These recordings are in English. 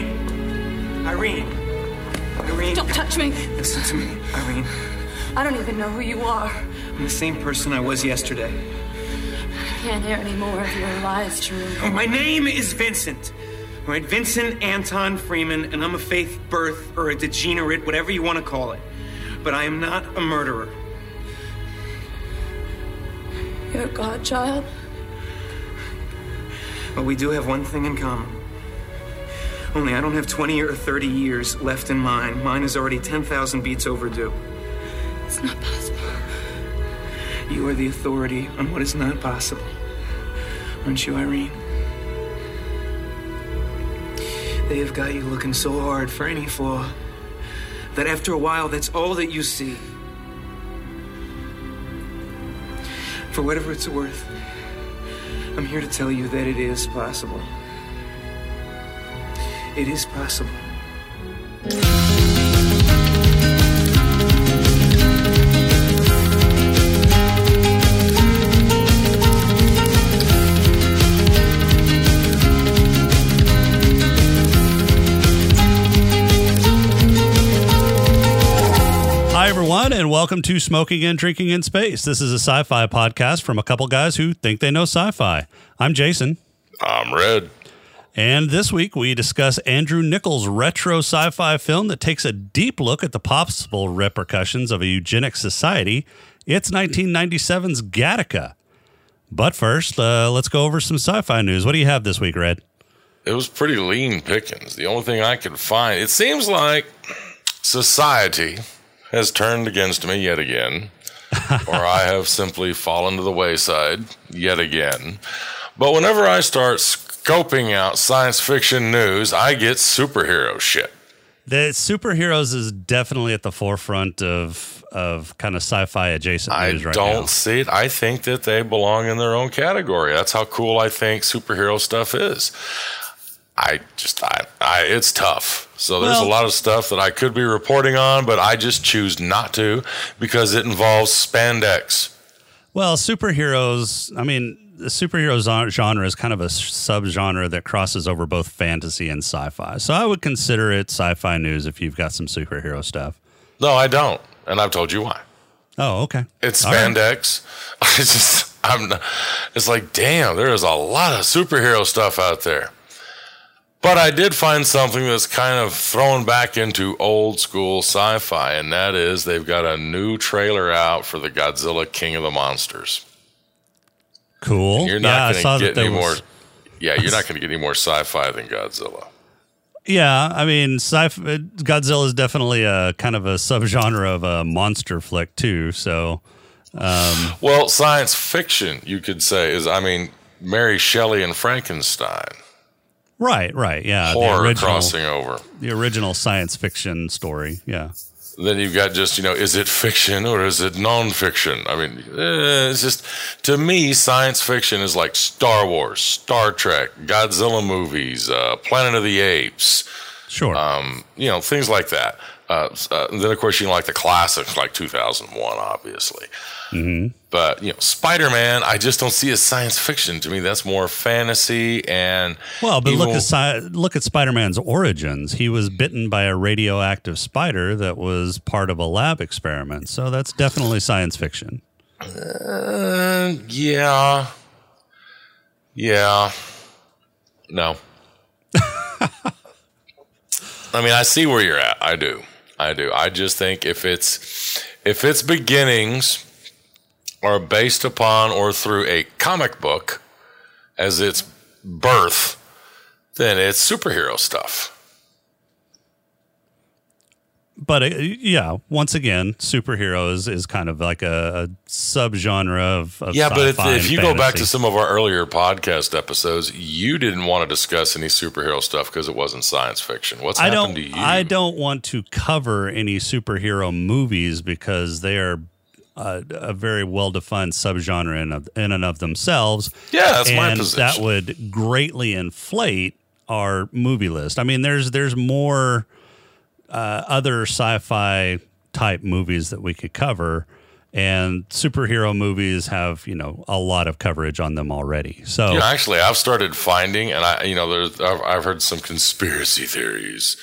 Irene. Irene. Irene. Don't touch me. Listen to me, Irene. I don't even know who you are. I'm the same person I was yesterday. I can't hear any more of your lies, Jerome. Oh, my name is Vincent. All right, Vincent Anton Freeman, and I'm a faith birth or a degenerate, whatever you want to call it. But I am not a murderer. You're a godchild? But we do have one thing in common. Only I don't have 20 or 30 years left in mine. Mine is already 10,000 beats overdue. It's not possible. You are the authority on what is not possible. Aren't you, Irene? They have got you looking so hard for any flaw that after a while, that's all that you see. For whatever it's worth, I'm here to tell you that it is possible. It is possible. Hi, everyone, and welcome to Smoking and Drinking in Space. This is a sci-fi podcast from a couple guys who think they know sci-fi. I'm Jason. I'm Red. And this week we discuss Andrew Nichols' retro sci-fi film that takes a deep look at the possible repercussions of a eugenic society. It's 1997's Gattaca. But first, let's go over some sci-fi news. What do you have this week, Red? It was pretty lean pickings. The only thing I could find, it seems like society has turned against me yet again, or I have simply fallen to the wayside yet again. But whenever I start scoping out science fiction news, I get superhero shit. The superheroes is definitely at the forefront of kind of sci-fi adjacent news right now. I don't see it. I think that they belong in their own category. That's how cool I think superhero stuff is. It's tough. So there's a lot of stuff that I could be reporting on, but I just choose not to because it involves spandex. Well, superheroes, I mean, the superhero genre is kind of a subgenre that crosses over both fantasy and sci-fi. So I would consider it sci-fi news if you've got some superhero stuff. No, I don't. And I've told you why. Oh, okay. It's spandex. All right. It's like, damn, there is a lot of superhero stuff out there. But I did find something that's kind of thrown back into old school sci-fi, and that is they've got a new trailer out for the Godzilla King of the Monsters. Cool. And you're not going to get any more. Yeah, you're not going to get any more sci-fi than Godzilla. Yeah, I mean, Godzilla is definitely a kind of a subgenre of a monster flick too. So, well, science fiction, you could say, is Mary Shelley and Frankenstein. Right, yeah. Horror crossing over. The original science fiction story, yeah. Then you've got just, is it fiction or is it non-fiction? It's just, to me, science fiction is like Star Wars, Star Trek, Godzilla movies, Planet of the Apes. Sure. Things like that. Then, of course, the classics like 2001, obviously. Mm-hmm. But, Spider-Man, I just don't see as science fiction to me. That's more fantasy and evil. Look at Spider-Man's origins. He was bitten by a radioactive spider that was part of a lab experiment. So that's definitely science fiction. Yeah. No. I see where you're at. I do. I just think if its beginnings are based upon or through a comic book as its birth, then it's superhero stuff. But once again, superheroes is kind of like a subgenre of sci-fi. But if you go back to some of our earlier podcast episodes, you didn't want to discuss any superhero stuff because it wasn't science fiction. What's happened to you? I don't want to cover any superhero movies because they are a very well-defined subgenre in and of themselves. Yeah, that's my position. That would greatly inflate our movie list. There's more other sci-fi type movies that we could cover, And superhero movies have, you know, a lot of coverage on them already. So yeah, actually, I've started finding, and I, you know, there's, I've heard some conspiracy theories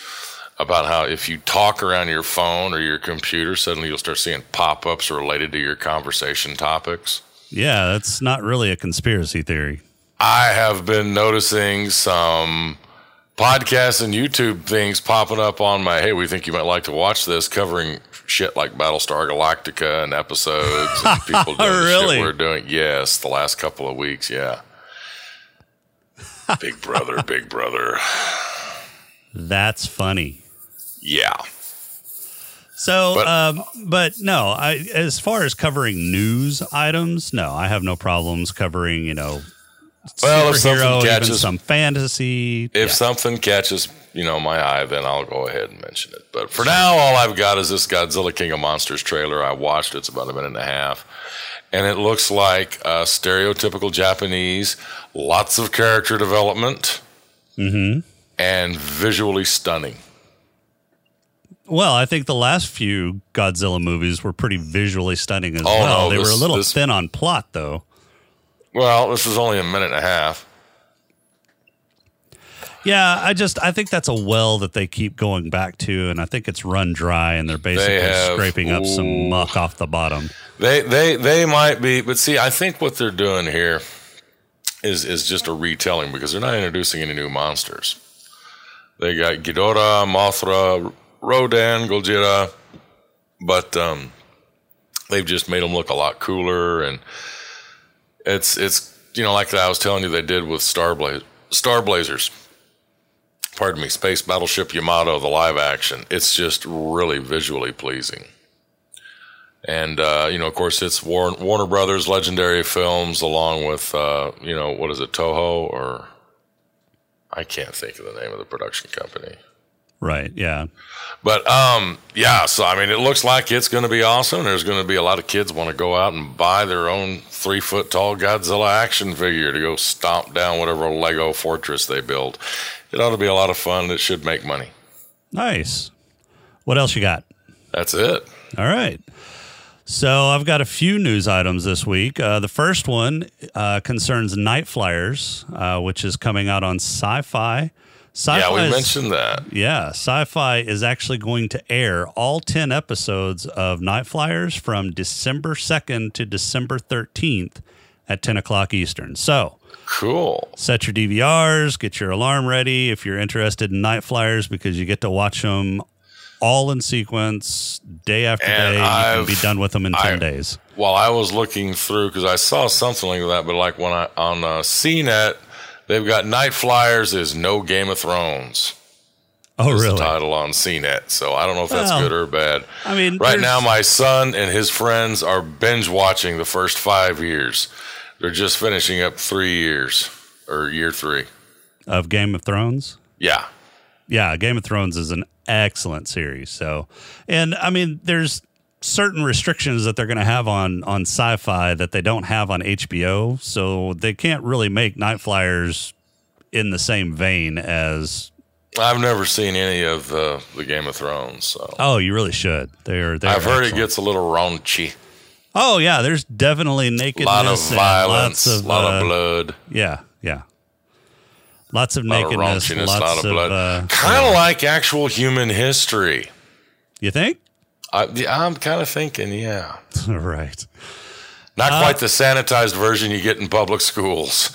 about how if you talk around your phone or your computer, suddenly you'll start seeing pop-ups related to your conversation topics. Yeah, that's not really a conspiracy theory. I have been noticing some podcasts and YouTube things popping up on my, hey, we think you might like to watch this, covering shit like Battlestar Galactica and episodes and people doing really? Shit we're doing. Yes, the last couple of weeks, yeah. Big brother, big brother. That's funny. Yeah. So, but no, I, as far as covering news items, no, I have no problems covering, you know, well, superhero, even some fantasy. If something catches, you know, my eye, then I'll go ahead and mention it. But for now, all I've got is this Godzilla King of Monsters trailer. I watched it. It's about a minute and a half. And it looks like stereotypical Japanese, lots of character development, and visually stunning. Well, I think the last few Godzilla movies were pretty visually stunning as well. No, they were a little thin on plot, though. Well, this is only a minute and a half. Yeah, I think that's a well that they keep going back to, and I think it's run dry, and they're basically scraping up some muck off the bottom. They might be, but see, I think what they're doing here is just a retelling, because they're not introducing any new monsters. They got Ghidorah, Mothra, Rodan, Gojira, but they've just made them look a lot cooler, and it's you know, like I was telling you, they did with Starblazers. Pardon me, Space Battleship Yamato, the live action. It's just really visually pleasing. And, you know, of course, it's Warner Brothers, Legendary Films, along with, you know, what is it, Toho? Or I can't think of the name of the production company. Right, yeah. But, yeah, so, I mean, it looks like it's going to be awesome. There's going to be a lot of kids want to go out and buy their own 3-foot-tall Godzilla action figure to go stomp down whatever Lego fortress they build. It ought to be a lot of fun. It should make money. Nice. What else you got? That's it. All right. So I've got a few news items this week. The first one concerns Night Flyers, which is coming out on Sci-Fi. Sci-Fi, yeah, we mentioned that. Yeah, Sci-Fi is actually going to air all 10 episodes of Night Flyers from December 2nd to December 13th at 10 o'clock Eastern. So, cool. Set your DVRs, get your alarm ready if you're interested in Night Flyers, because you get to watch them all in sequence, day after day. You can be done with them in 10 days. Well, I was looking through, because I saw something like that, but like when on CNET, they've got Night Flyers is no Game of Thrones. Oh, really? The title on CNET. So I don't know if that's good or bad. I mean, right now my son and his friends are binge watching the first 5 years. They're just finishing up 3 years, or year three, of Game of Thrones. Yeah, yeah. Game of Thrones is an excellent series. So, and I mean, there's certain restrictions that they're going to have on Sci-Fi that they don't have on HBO, so they can't really make Night Flyers in the same vein as... I've never seen any of the Game of Thrones. So. Oh, you really should. They're I've heard excellent. It gets a little raunchy. Oh, yeah, there's definitely nakedness. A lot of violence, a lot of blood. Yeah, yeah. Lots of nakedness, lots of blood. Kind of like actual human history. You think? I'm kind of thinking, yeah. Right. Not quite the sanitized version you get in public schools.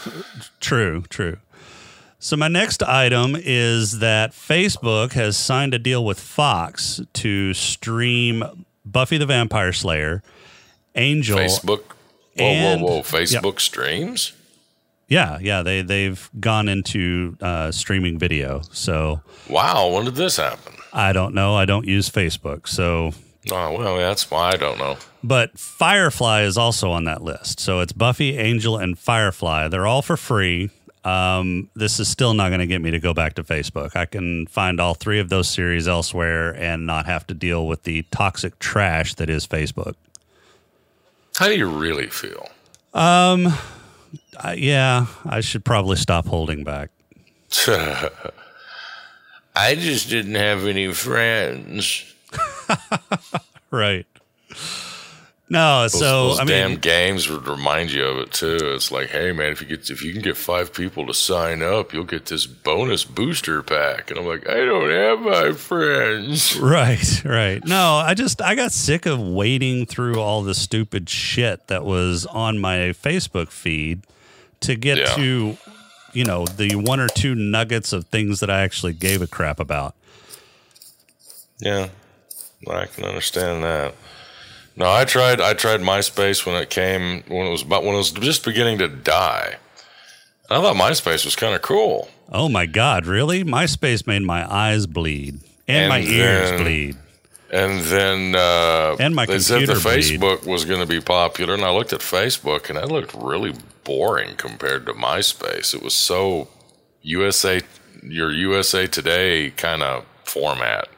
True, true. So my next item is that Facebook has signed a deal with Fox to stream Buffy the Vampire Slayer, Angel. Facebook? Whoa. Facebook streams? Yeah, yeah. They've gone into streaming video. So wow, when did this happen? I don't know. I don't use Facebook, so... Oh, well, that's why I don't know. But Firefly is also on that list. So it's Buffy, Angel, and Firefly. They're all for free. This is still not going to get me to go back to Facebook. I can find all three of those series elsewhere and not have to deal with the toxic trash that is Facebook. How do you really feel? Yeah, I should probably stop holding back. I just didn't have any friends. Right. No, those games would remind you of it too. It's like, hey man, if you can get 5 people to sign up, you'll get this bonus booster pack. And I'm like, I don't have my friends. Right. No, I got sick of wading through all the stupid shit that was on my Facebook feed to get to, you know, the one or two nuggets of things that I actually gave a crap about. Yeah, I can understand that. No, I tried MySpace when it was just beginning to die. I thought MySpace was kind of cool. Oh my God, really? MySpace made my eyes bleed and my ears bleed. And then and my computer bleed. They said the Facebook was going to be popular, and I looked at Facebook, and that looked really boring compared to MySpace. It was so USA Today kind of format.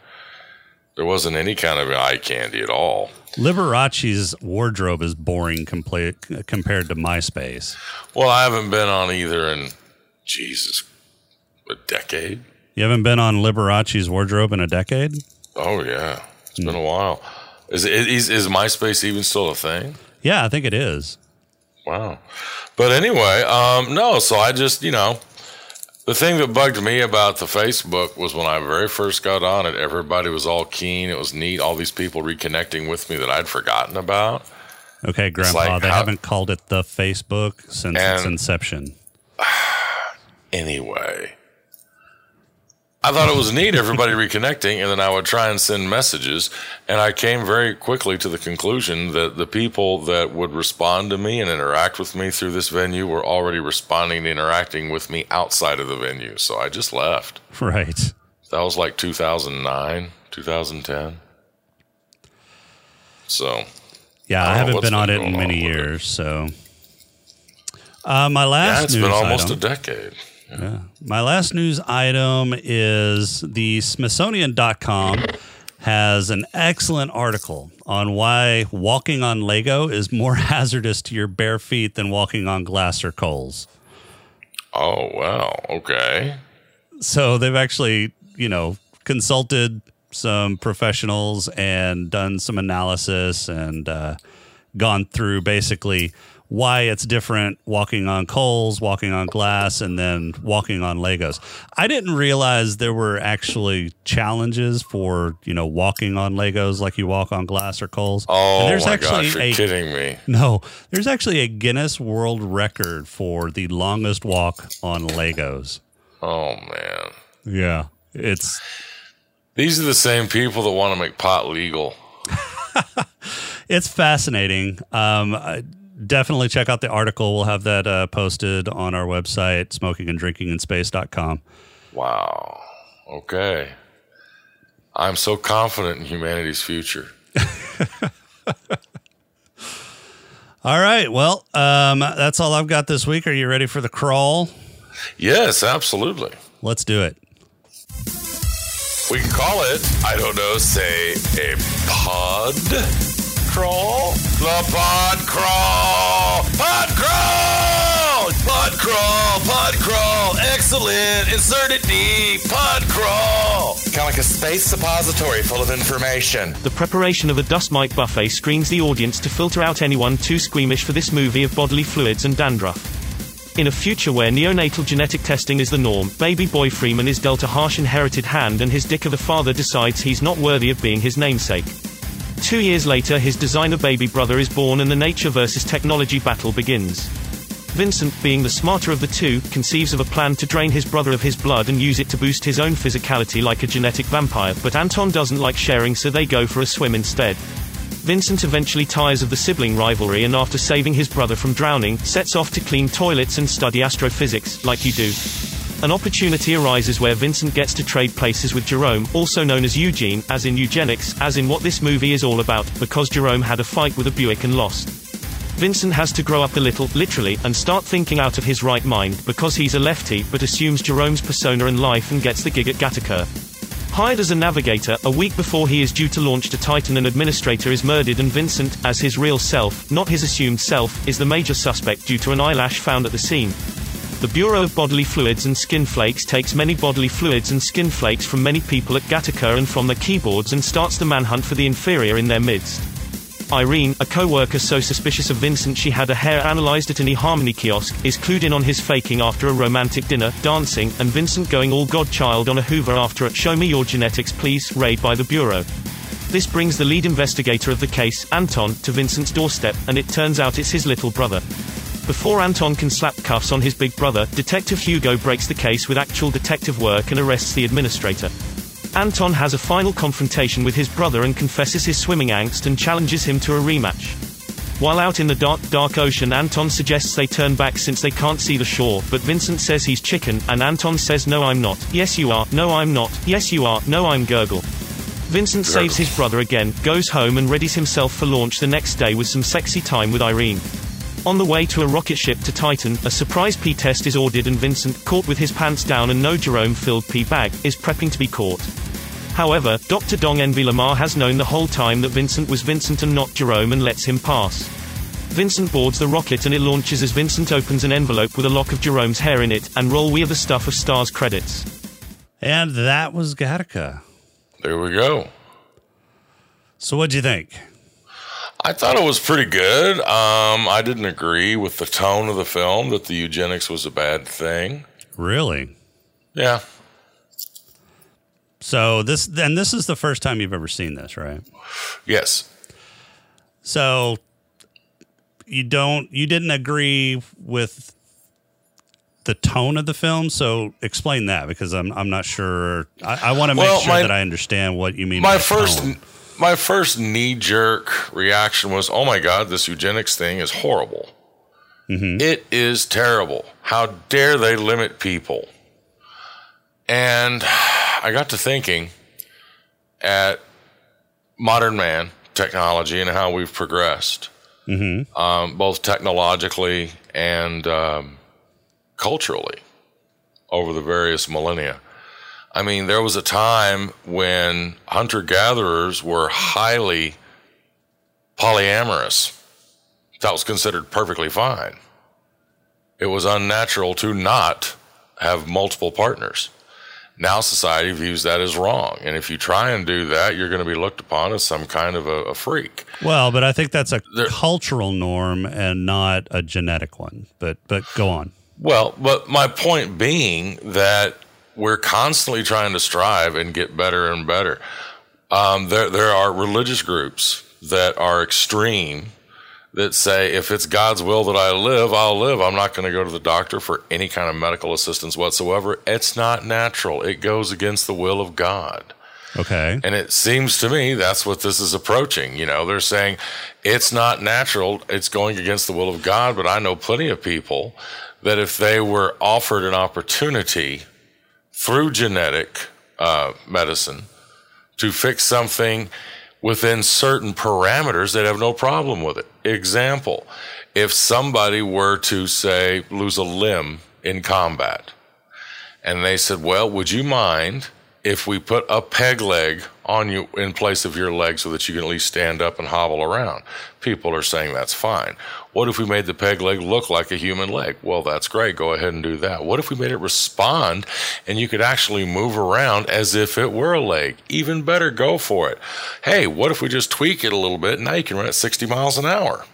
There wasn't any kind of eye candy at all. Liberace's wardrobe is boring compared to MySpace. Well, I haven't been on either in, a decade. You haven't been on Liberace's wardrobe in a decade? Oh, yeah. It's been a while. Is MySpace even still a thing? Yeah, I think it is. Wow. But anyway, no, so I just, you know, the thing that bugged me about the Facebook was when I very first got on it, everybody was all keen. It was neat. All these people reconnecting with me that I'd forgotten about. Okay, Grandpa, they haven't called it the Facebook since its inception. Anyway, I thought it was neat, everybody reconnecting, and then I would try and send messages. And I came very quickly to the conclusion that the people that would respond to me and interact with me through this venue were already responding and interacting with me outside of the venue. So I just left. Right. That was like 2009, 2010. So. Yeah, I haven't been on it in many years. So. It's been almost a decade. Yeah. My last news item is the Smithsonian.com has an excellent article on why walking on Lego is more hazardous to your bare feet than walking on glass or coals. Oh, wow. Okay. So they've actually, you know, consulted some professionals and done some analysis and gone through basically why it's different walking on coals, walking on glass, and then walking on Legos. I didn't realize there were actually challenges for, you know, walking on Legos like you walk on glass or coals. Oh, my gosh, you're kidding me. No, there's actually a Guinness World Record for the longest walk on Legos. Oh, man. Yeah, these are the same people that want to make pot legal. It's fascinating. Definitely check out the article. We'll have that posted on our website, smokinganddrinkinginspace.com. Wow. Okay. I'm so confident in humanity's future. All right. Well, that's all I've got this week. Are you ready for the crawl? Yes, absolutely. Let's do it. We can call it, I don't know, say a pod. Crawl. The pod crawl. Pod crawl. Pod crawl. Pod crawl. Excellent. Insert it deep. Pod crawl. Kind of like a space suppository full of information. The preparation of a dust mite buffet screens the audience to filter out anyone too squeamish for this movie of bodily fluids and dandruff. In a future where neonatal genetic testing is the norm, baby boy Freeman is dealt a harsh inherited hand and his dick of a father decides he's not worthy of being his namesake. 2 years later, his designer baby brother is born and the nature versus technology battle begins. Vincent, being the smarter of the two, conceives of a plan to drain his brother of his blood and use it to boost his own physicality like a genetic vampire, but Anton doesn't like sharing, so they go for a swim instead. Vincent eventually tires of the sibling rivalry and, after saving his brother from drowning, sets off to clean toilets and study astrophysics, like you do. An opportunity arises where Vincent gets to trade places with Jerome, also known as Eugene, as in eugenics, as in what this movie is all about, because Jerome had a fight with a Buick and lost. Vincent has to grow up a little, literally, and start thinking out of his right mind, because he's a lefty, but assumes Jerome's persona and life and gets the gig at Gattaca. Hired as a navigator, a week before he is due to launch to Titan, an administrator is murdered and Vincent, as his real self, not his assumed self, is the major suspect due to an eyelash found at the scene. The Bureau of Bodily Fluids and Skin Flakes takes many bodily fluids and skin flakes from many people at Gattaca and from their keyboards and starts the manhunt for the inferior in their midst. Irene, a co-worker so suspicious of Vincent she had her hair analyzed at an eHarmony kiosk, is clued in on his faking after a romantic dinner, dancing, and Vincent going all godchild on a Hoover after a "Show me your genetics, please" raid by the Bureau. This brings the lead investigator of the case, Anton, to Vincent's doorstep, and it turns out it's his little brother. Before Anton can slap cuffs on his big brother, Detective Hugo breaks the case with actual detective work and arrests the administrator. Anton has a final confrontation with his brother and confesses his swimming angst and challenges him to a rematch. While out in the dark, dark ocean, Anton suggests they turn back since they can't see the shore, but Vincent says he's chicken, and Anton says, "No, I'm not. Yes, you are. No, I'm not. Yes, you are. No, I'm Gurgle." Vincent saves his brother again, goes home and readies himself for launch the next day with some sexy time with Irene. On the way to a rocket ship to Titan, a surprise pee test is ordered and Vincent, caught with his pants down and no Jerome-filled pee bag, is prepping to be caught. However, Dr. Dong Envy Lamar has known the whole time that Vincent was Vincent and not Jerome and lets him pass. Vincent boards the rocket and it launches as Vincent opens an envelope with a lock of Jerome's hair in it, and roll we are the stuff of Star's credits. And that was Gattaca. There we go. So what'd you think? I thought it was pretty good. I didn't agree with the tone of the film that the eugenics was a bad thing. Really? Yeah. So this is the first time you've ever seen this, right? Yes. So you didn't agree with the tone of the film, so explain that, because I'm not sure. I want to make that I understand what you mean. My first knee-jerk reaction was, oh, my God, this eugenics thing is horrible. Mm-hmm. It is terrible. How dare they limit people? And I got to thinking at modern man, technology, and how we've progressed, mm-hmm. Both technologically and culturally over the various millennia. I mean, there was a time when hunter-gatherers were highly polyamorous. That was considered perfectly fine. It was unnatural to not have multiple partners. Now society views that as wrong. And if you try and do that, you're going to be looked upon as some kind of a freak. Well, but I think that's a cultural norm and not a genetic one. But go on. Well, but my point being that we're constantly trying to strive and get better and better. There are religious groups that are extreme that say, if it's God's will that I live, I'll live. I'm not going to go to the doctor for any kind of medical assistance whatsoever. It's not natural. It goes against the will of God. Okay. And it seems to me that's what this is approaching. You know, they're saying it's not natural. It's going against the will of God. But I know plenty of people that if they were offered an opportunity through genetic medicine to fix something within certain parameters, they'd have no problem with it. Example, if somebody were to, say, lose a limb in combat, and they said, well, would you mind if we put a peg leg on you in place of your leg so that you can at least stand up and hobble around? People are saying that's fine. What if we made the peg leg look like a human leg? Well, that's great. Go ahead and do that. What if we made it respond and you could actually move around as if it were a leg? Even better, go for it. Hey, what if we just tweak it a little bit? Now you can run at 60 miles an hour.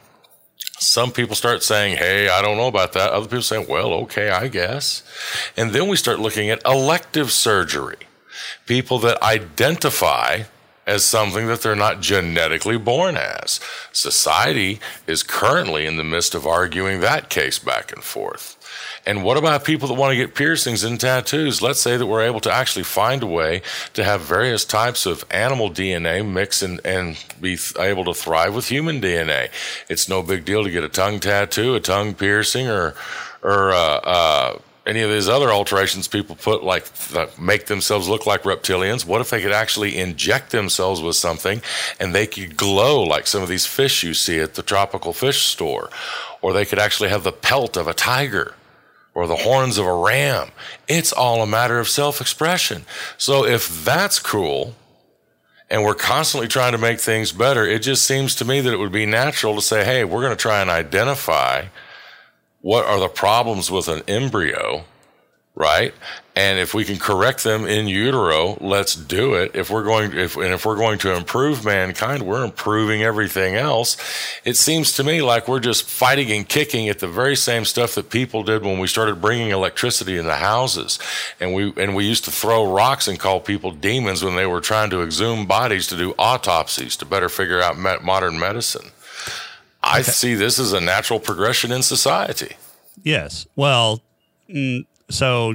Some people start saying, hey, I don't know about that. Other people say, well, okay, I guess. And then we start looking at elective surgery. People that identify as something that they're not genetically born as. Society is currently in the midst of arguing that case back and forth. And what about people that want to get piercings and tattoos? Let's say that we're able to actually find a way to have various types of animal DNA mix and be able to thrive with human DNA. It's no big deal to get a tongue tattoo, a tongue piercing, or any of these other alterations people put, like make themselves look like reptilians. What if they could actually inject themselves with something and they could glow like some of these fish you see at the tropical fish store? Or they could actually have the pelt of a tiger or the horns of a ram. It's all a matter of self-expression. So if that's cool and we're constantly trying to make things better, it just seems to me that it would be natural to say, hey, we're going to try and identify what are the problems with an embryo right? And if we can correct them in utero, let's do it. If we're going to improve mankind, we're improving everything else. It seems to me like we're just fighting and kicking at the very same stuff that people did when we started bringing electricity into houses. And we used to throw rocks and call people demons when they were trying to exhume bodies to do autopsies to better figure out modern medicine. I see this as a natural progression in society. Yes. Well, so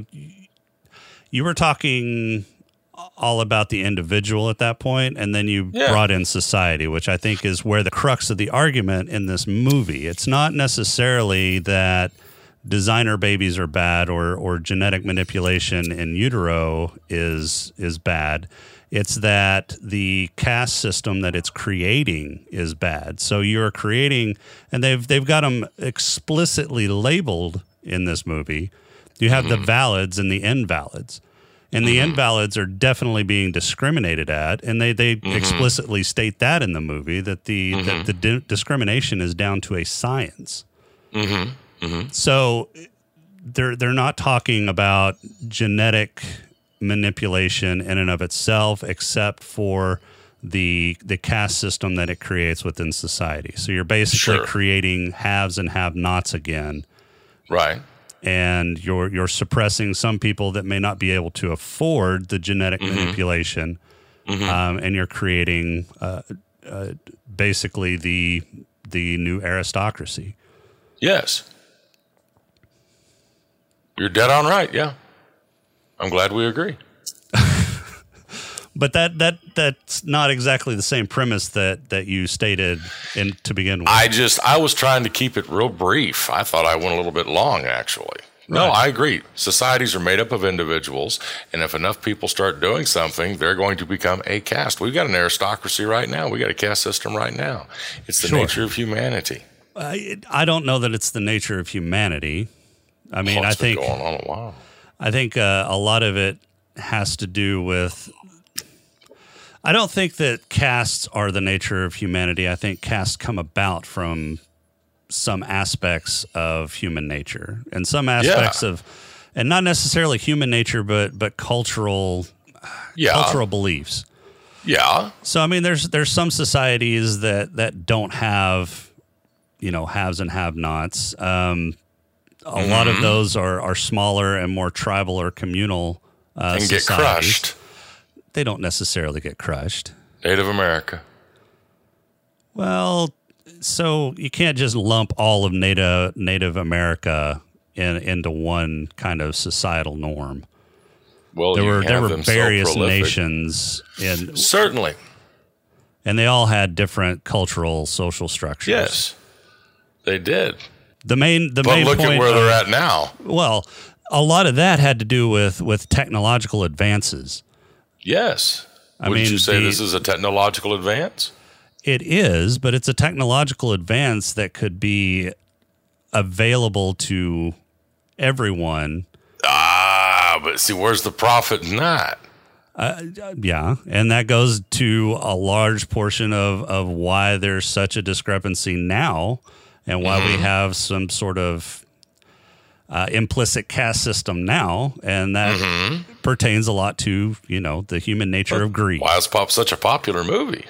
you were talking all about the individual at that point, and then you brought in society, which I think is where the crux of the argument in this movie. It's not necessarily that designer babies are bad or genetic manipulation in utero is bad. It's that the caste system that it's creating is bad. So you're creating, and they've got them explicitly labeled in this movie. You have the valids and the invalids. And the invalids are definitely being discriminated at, and they explicitly state that in the movie, that the discrimination is down to a science. So they're not talking about genetic manipulation in and of itself, except for the caste system that it creates within society. So you're basically creating haves and have-nots again. Right. And you're suppressing some people that may not be able to afford the genetic manipulation, and you're creating basically the new aristocracy. Yes, you're dead on right. Yeah, I'm glad we agree. But that's not exactly the same premise that you stated to begin with. I was trying to keep it real brief. I thought I went a little bit long, actually. No, right. I agree. Societies are made up of individuals, and if enough people start doing something, they're going to become a caste. We've got an aristocracy right now. We've got a caste system right now. It's the nature of humanity. I don't know that it's the nature of humanity. I mean, I think going on a while. I think a lot of it has to do with. I don't think that castes are the nature of humanity. I think castes come about from some aspects of human nature and some aspects of, and not necessarily human nature, but cultural beliefs. Yeah. So I mean, there's some societies that don't have, haves and have-nots. A lot of those are smaller and more tribal or communal and get crushed. They don't necessarily get crushed. Native America. Well, so you can't just lump all of Native America into one kind of societal norm. Well, there were various nations, and certainly, and they all had different cultural, social structures. Yes, they did. But look at where they're at now. Well, a lot of that had to do with technological advances. Yes. Wouldn't you say this is a technological advance? It is, but it's a technological advance that could be available to everyone. Ah, but see, where's the profit in that? Yeah, and that goes to a large portion of why there's such a discrepancy now and why we have some sort of implicit caste system now, and that pertains a lot to the human nature of greed. Why is Pop such a popular movie?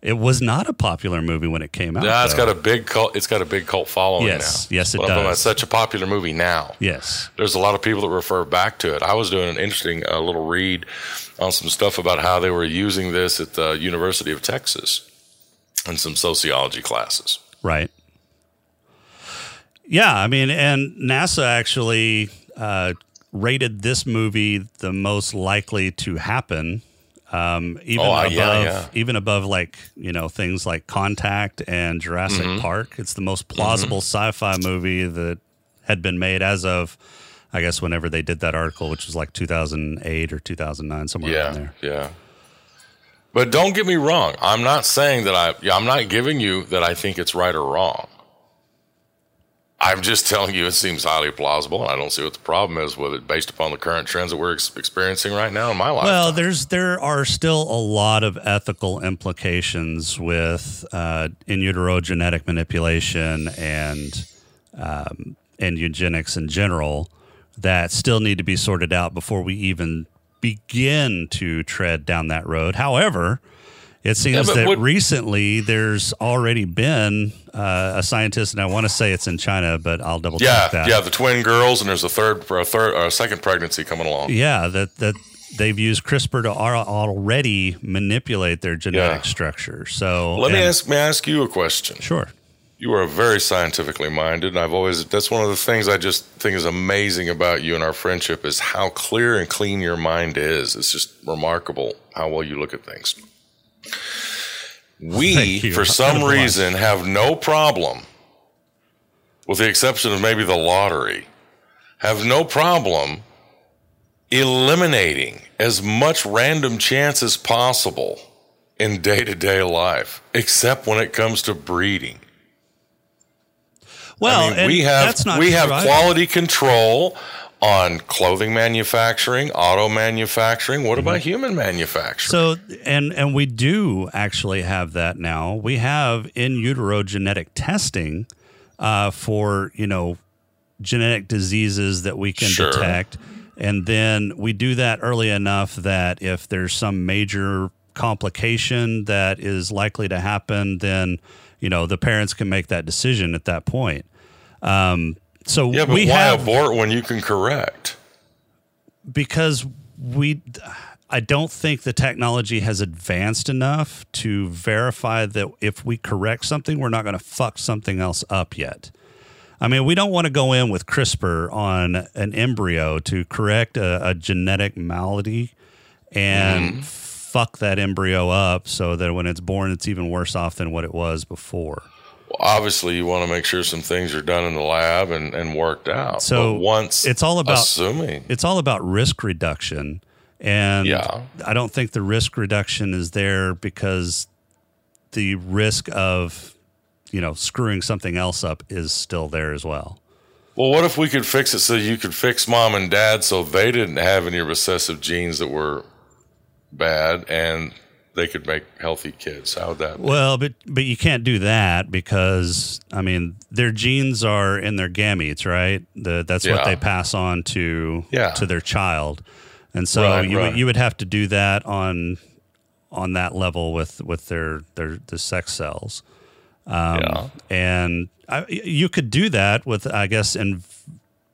It was not a popular movie when it came out. Yeah, it's got a big cult following now. Yes, it does. It's such a popular movie now. Yes, there's a lot of people that refer back to it. I was doing an interesting little read on some stuff about how they were using this at the University of Texas in some sociology classes. Right. Yeah, I mean, and NASA actually rated this movie the most likely to happen, even above things like Contact and Jurassic Park. It's the most plausible sci-fi movie that had been made as of, I guess, whenever they did that article, which was like 2008 or 2009, somewhere around there. Yeah. But don't get me wrong. I'm not saying that I'm not giving you that I think it's right or wrong. I'm just telling you it seems highly plausible, and I don't see what the problem is with it based upon the current trends that we're experiencing right now in my life. Well, there are still a lot of ethical implications with in utero genetic manipulation and eugenics in general that still need to be sorted out before we even begin to tread down that road. However, it seems that recently there's already been a scientist, and I want to say it's in China, but I'll double check that. Yeah, the twin girls, and there's a second pregnancy coming along. Yeah, that they've used CRISPR to already manipulate their genetic structure. So let me ask you a question. Sure. You are very scientifically minded, and that's one of the things I just think is amazing about you and our friendship is how clear and clean your mind is. It's just remarkable how well you look at things. We, for some reason, have no problem, with the exception of maybe the lottery, have no problem eliminating as much random chance as possible in day-to-day life, except when it comes to breeding. Well, I mean, we have quality control on clothing manufacturing, auto manufacturing. What about human manufacturing? So, and we do actually have that now. We have in utero genetic testing for, genetic diseases that we can detect. And then we do that early enough that if there's some major complication that is likely to happen, then, the parents can make that decision at that point. But why abort when you can correct? Because I don't think the technology has advanced enough to verify that if we correct something, we're not going to fuck something else up yet. I mean, we don't want to go in with CRISPR on an embryo to correct a genetic malady and fuck that embryo up so that when it's born, it's even worse off than what it was before. Obviously, you want to make sure some things are done in the lab and worked out. So but once it's all about assuming, it's all about risk reduction, and I don't think the risk reduction is there because the risk of screwing something else up is still there as well. Well, what if we could fix it so you could fix mom and dad so they didn't have any recessive genes that were bad and they could make healthy kids? How would that be? Well, but you can't do that because, I mean, their genes are in their gametes, right? That's what they pass on to their child. And so you would have to do that on that level with their sex cells. And you could do that with, I guess, in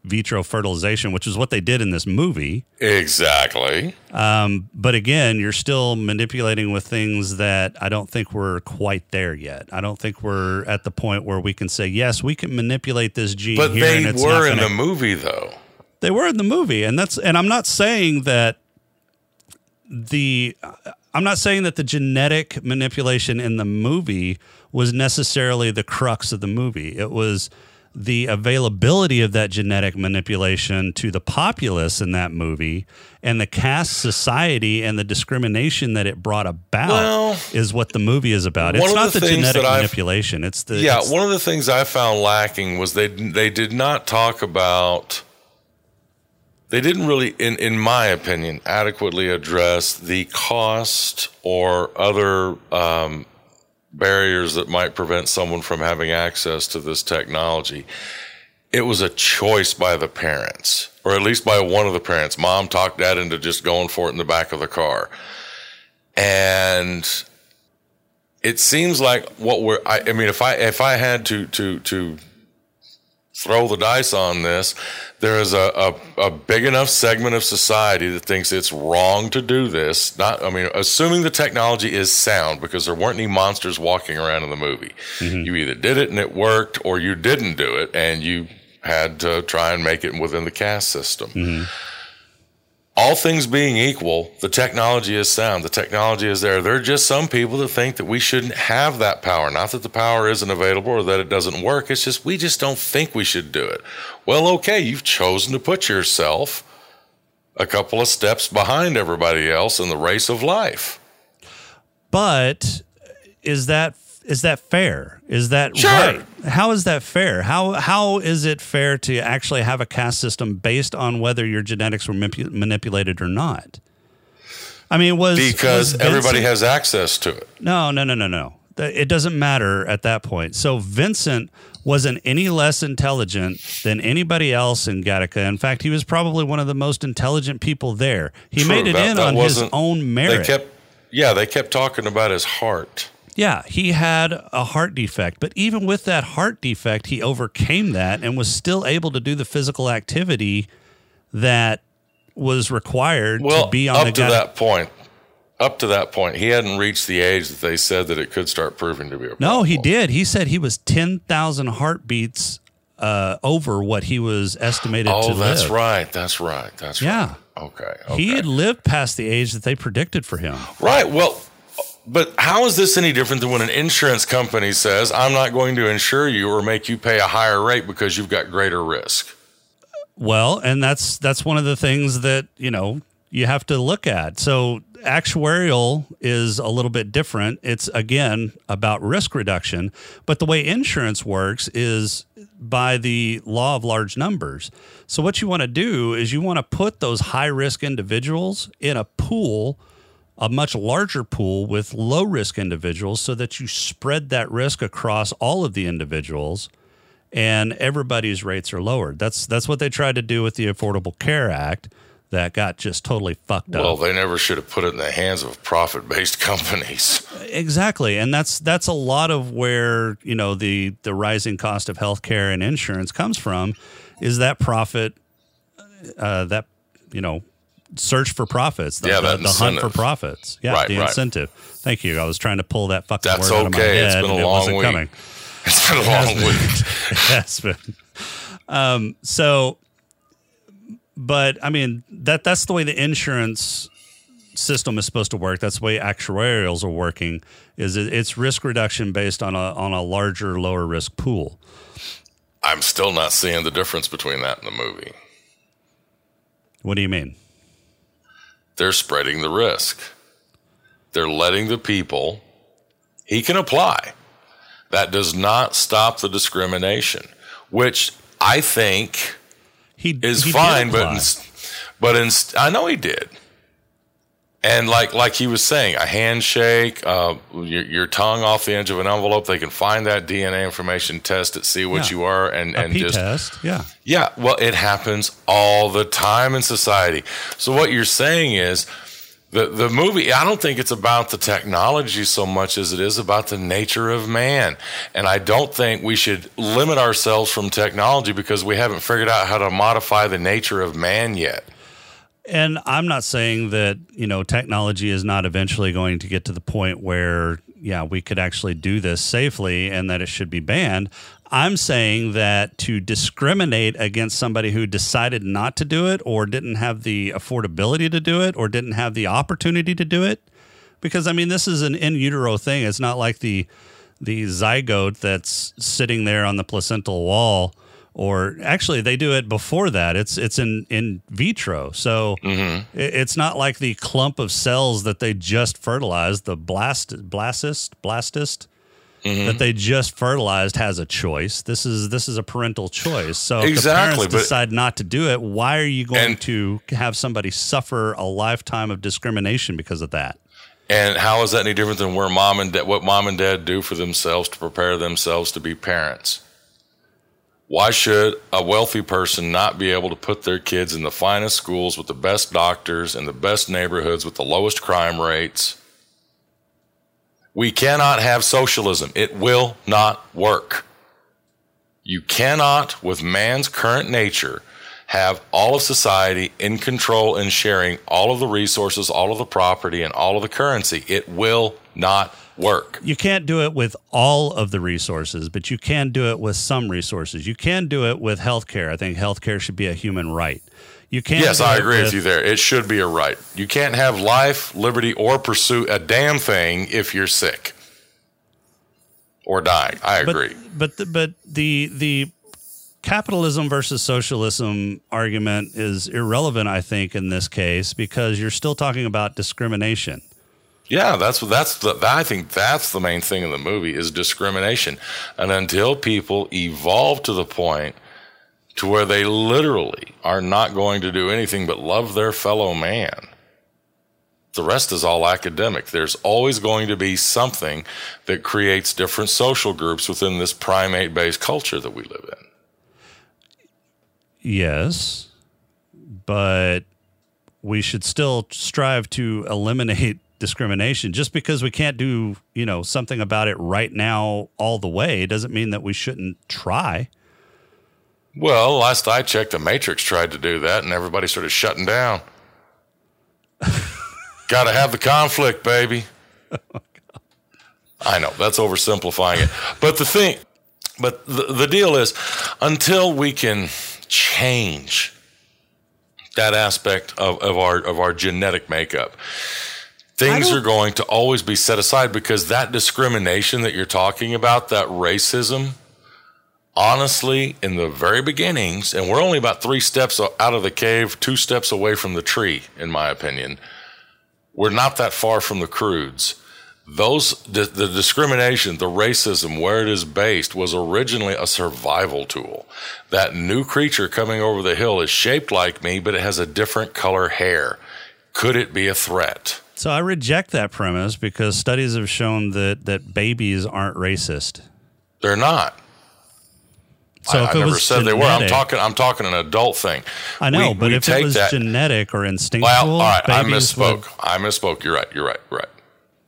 vitro fertilization, which is what they did in this movie. Exactly. But again, you're still manipulating with things that I don't think we're quite there yet. I don't think we're at the point where we can say, yes, we can manipulate this gene. But the movie, though. They were in the movie, and I'm not saying that the genetic manipulation in the movie was necessarily the crux of the movie. It was the availability of that genetic manipulation to the populace in that movie and the caste society and the discrimination that it brought about is what the movie is about. It's not the genetic manipulation. One of the things I found lacking was they did not talk about, they didn't really, in my opinion, adequately address the cost or other barriers that might prevent someone from having access to this technology. It was a choice by the parents, or at least by one of the parents. Mom talked dad into just going for it in the back of the car. And it seems like if I had to throw the dice on this, there is a big enough segment of society that thinks it's wrong to do this. Assuming the technology is sound, because there weren't any monsters walking around in the movie. Mm-hmm. You either did it and it worked, or you didn't do it and you had to try and make it within the caste system. Mm-hmm. All things being equal, the technology is sound. The technology is there. There are just some people that think that we shouldn't have that power. Not that the power isn't available or that it doesn't work. It's just we just don't think we should do it. Well, okay, you've chosen to put yourself a couple of steps behind everybody else in the race of life. But is that fair? Is that right? How is that fair? How is it fair to actually have a caste system based on whether your genetics were manipulated or not? I mean, because everybody has access to it. No. It doesn't matter at that point. So Vincent wasn't any less intelligent than anybody else in Gattaca. In fact, he was probably one of the most intelligent people there. He made it in on his own merit. They kept talking about his heart. Yeah, he had a heart defect, but even with that heart defect, he overcame that and was still able to do the physical activity that was required to be on the Gattaca. Up to that point, he hadn't reached the age that they said that it could start proving to be a problem. No, he did. He said he was 10,000 heartbeats over what he was estimated to live. Oh, that's right. That's right. Yeah. Okay. He had lived past the age that they predicted for him. Right. Well, but how is this any different than when an insurance company says, I'm not going to insure you or make you pay a higher rate because you've got greater risk? Well, and that's one of the things that, you have to look at. So actuarial is a little bit different. It's, again, about risk reduction. But the way insurance works is by the law of large numbers. So what you want to do is you want to put those high-risk individuals in a pool, a much larger pool with low-risk individuals, so that you spread that risk across all of the individuals and everybody's rates are lowered. That's what they tried to do with the Affordable Care Act. That got just totally fucked up. Well, they never should have put it in the hands of profit-based companies. Exactly, and that's a lot of where the rising cost of healthcare and insurance comes from, is that profit, search for profits. The hunt for profits. Yeah, right, the incentive. Right. Thank you. I was trying to pull that fucking word out of my head. It's been a long week. It's been a long week. It has been. But, that's the way the insurance system is supposed to work. That's the way actuarials are working, is it's risk reduction based on a larger, lower risk pool. I'm still not seeing the difference between that and the movie. What do you mean? They're spreading the risk. They're letting the people. He can apply. That does not stop the discrimination, which I think... He fine, but I know he did. And like he was saying, a handshake, your tongue off the edge of an envelope. They can find that DNA information, test it, see what you are, and just test. Yeah. Yeah. Well, it happens all the time in society. So what you're saying is the movie. I don't think it's about the technology so much as it is about the nature of man. And I don't think we should limit ourselves from technology because we haven't figured out how to modify the nature of man yet. And I'm not saying that, technology is not eventually going to get to the point where, we could actually do this safely and that it should be banned. I'm saying that to discriminate against somebody who decided not to do it or didn't have the affordability to do it or didn't have the opportunity to do it, because, this is an in utero thing. It's not like the zygote that's sitting there on the placental wall. Or actually, they do it before that. It's in vitro. So it's not like the clump of cells that they just fertilized, the blastist that they just fertilized has a choice. This is a parental choice. So exactly, if the parents decide not to do it, why are you going to have somebody suffer a lifetime of discrimination because of that? And how is that any different than what mom and dad do for themselves to prepare themselves to be parents? Why should a wealthy person not be able to put their kids in the finest schools with the best doctors and the best neighborhoods with the lowest crime rates? We cannot have socialism. It will not work. You cannot, with man's current nature, have all of society in control and sharing all of the resources, all of the property, and all of the currency. It will not work. You can't do it with all of the resources, but you can do it with some resources. You can do it with healthcare. I think healthcare should be a human right. You can't. Yes, I agree with you there. It should be a right. You can't have life, liberty, or pursue a damn thing if you're sick or dying. I agree. But the capitalism versus socialism argument is irrelevant, I think, in this case, because you're still talking about discrimination. Yeah, I think that's the main thing in the movie is discrimination. And until people evolve to the point to where they literally are not going to do anything but love their fellow man, The rest is all academic. There's always going to be something that creates different social groups within this primate-based culture that we live in. Yes, but we should still strive to eliminate discrimination. Just because we can't do, you know, something about it right now all the way doesn't mean that we shouldn't try. Well, last I checked, the Matrix tried to do that, and everybody started shutting down. Got to have the conflict, baby. Oh, God. I know, that's oversimplifying it. But the deal is, until we can change that aspect of our genetic makeup, things are going to always be set aside, because that discrimination that you're talking about, that racism, honestly, in the very beginnings, and we're only about 3 steps out of the cave, 2 steps away from the tree, in my opinion. We're not that far from the crudes. The discrimination, the racism, where it is based, was originally a survival tool. That new creature coming over the hill is shaped like me, but it has a different color hair. Could it be a threat? So I reject that premise, because studies have shown that babies aren't racist. They're not. So I never said genetic, they were. I'm talking an adult thing. I know, but if it was genetic or instinctual. Well, all right, I misspoke.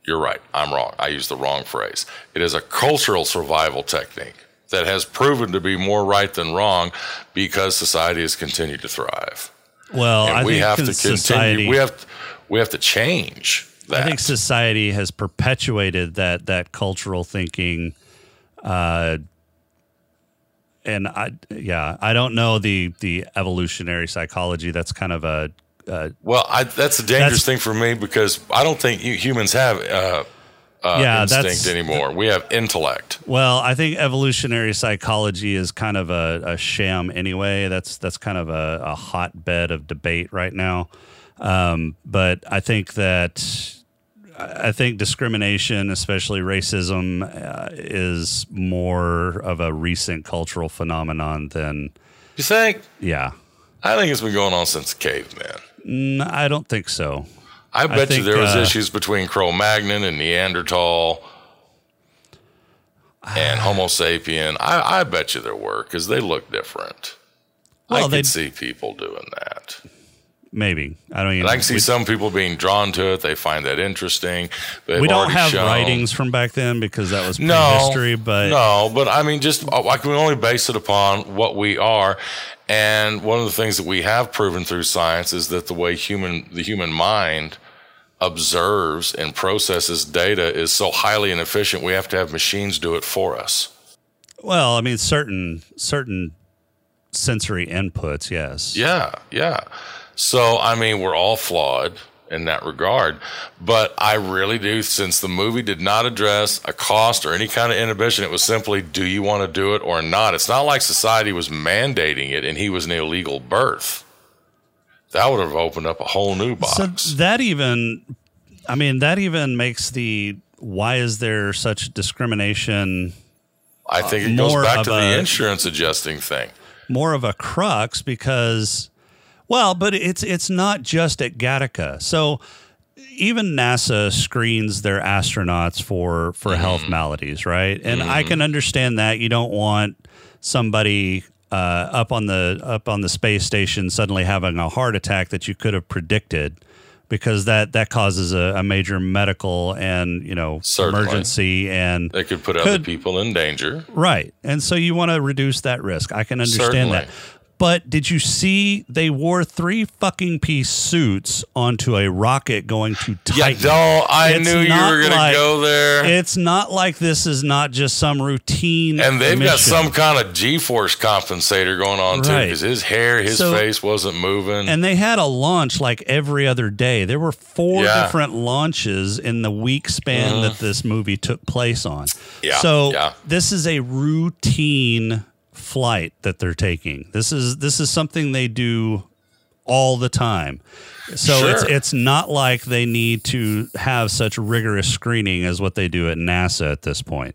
You're right. I'm wrong. I used the wrong phrase. It is a cultural survival technique that has proven to be more right than wrong, because society has continued to thrive. Well, and we have to change that. I think society has perpetuated that cultural thinking. And I don't know the evolutionary psychology. That's kind of that's a dangerous thing for me, because I don't think humans have instinct anymore. We have intellect. Well, I think evolutionary psychology is kind of a sham anyway. That's kind of a hotbed of debate right now. But I think that. I think discrimination, especially racism, is more of a recent cultural phenomenon than... You think? Yeah. I think it's been going on since caveman. No, I don't think so. I bet there was issues between Cro-Magnon and Neanderthal and Homo sapien. I bet you there were, because they look different. Well, I could see people doing that. Maybe. I don't even know. I can see some people being drawn to it. They find that interesting. We don't have writings from back then, because that was prehistory. But I mean, just I can only base it upon what we are. And one of the things that we have proven through science is that the way the human mind observes and processes data is so highly inefficient, we have to have machines do it for us. Well, I mean, certain sensory inputs, yes. Yeah. So, I mean, we're all flawed in that regard, but I really do, since the movie did not address a cost or any kind of inhibition, it was simply, do you want to do it or not? It's not like society was mandating it and he was an illegal birth. That would have opened up a whole new box. So that even makes why is there such discrimination? I think it goes back to the insurance adjusting thing. More of a crux, because... Well, but it's not just at Gattaca. So even NASA screens their astronauts for health maladies, right? And I can understand that. You don't want somebody up on the space station suddenly having a heart attack that you could have predicted, because that causes a major medical and, you know, certainly, emergency, and they could put other people in danger. Right. And so you want to reduce that risk. I can understand certainly. That. But did you see they wore 3 fucking piece suits onto a rocket going to Titan? Yeah, no, I knew you were going to go there. It's not like this is not just some routine. And they've got some kind of G-force compensator going on too, because his hair, his face wasn't moving. And they had a launch like every other day. There were 4 different launches in the week span that this movie took place on. Yeah, so this is a routine flight that they're taking. This is something they do all the time. So it's not like they need to have such rigorous screening as what they do at NASA at this point.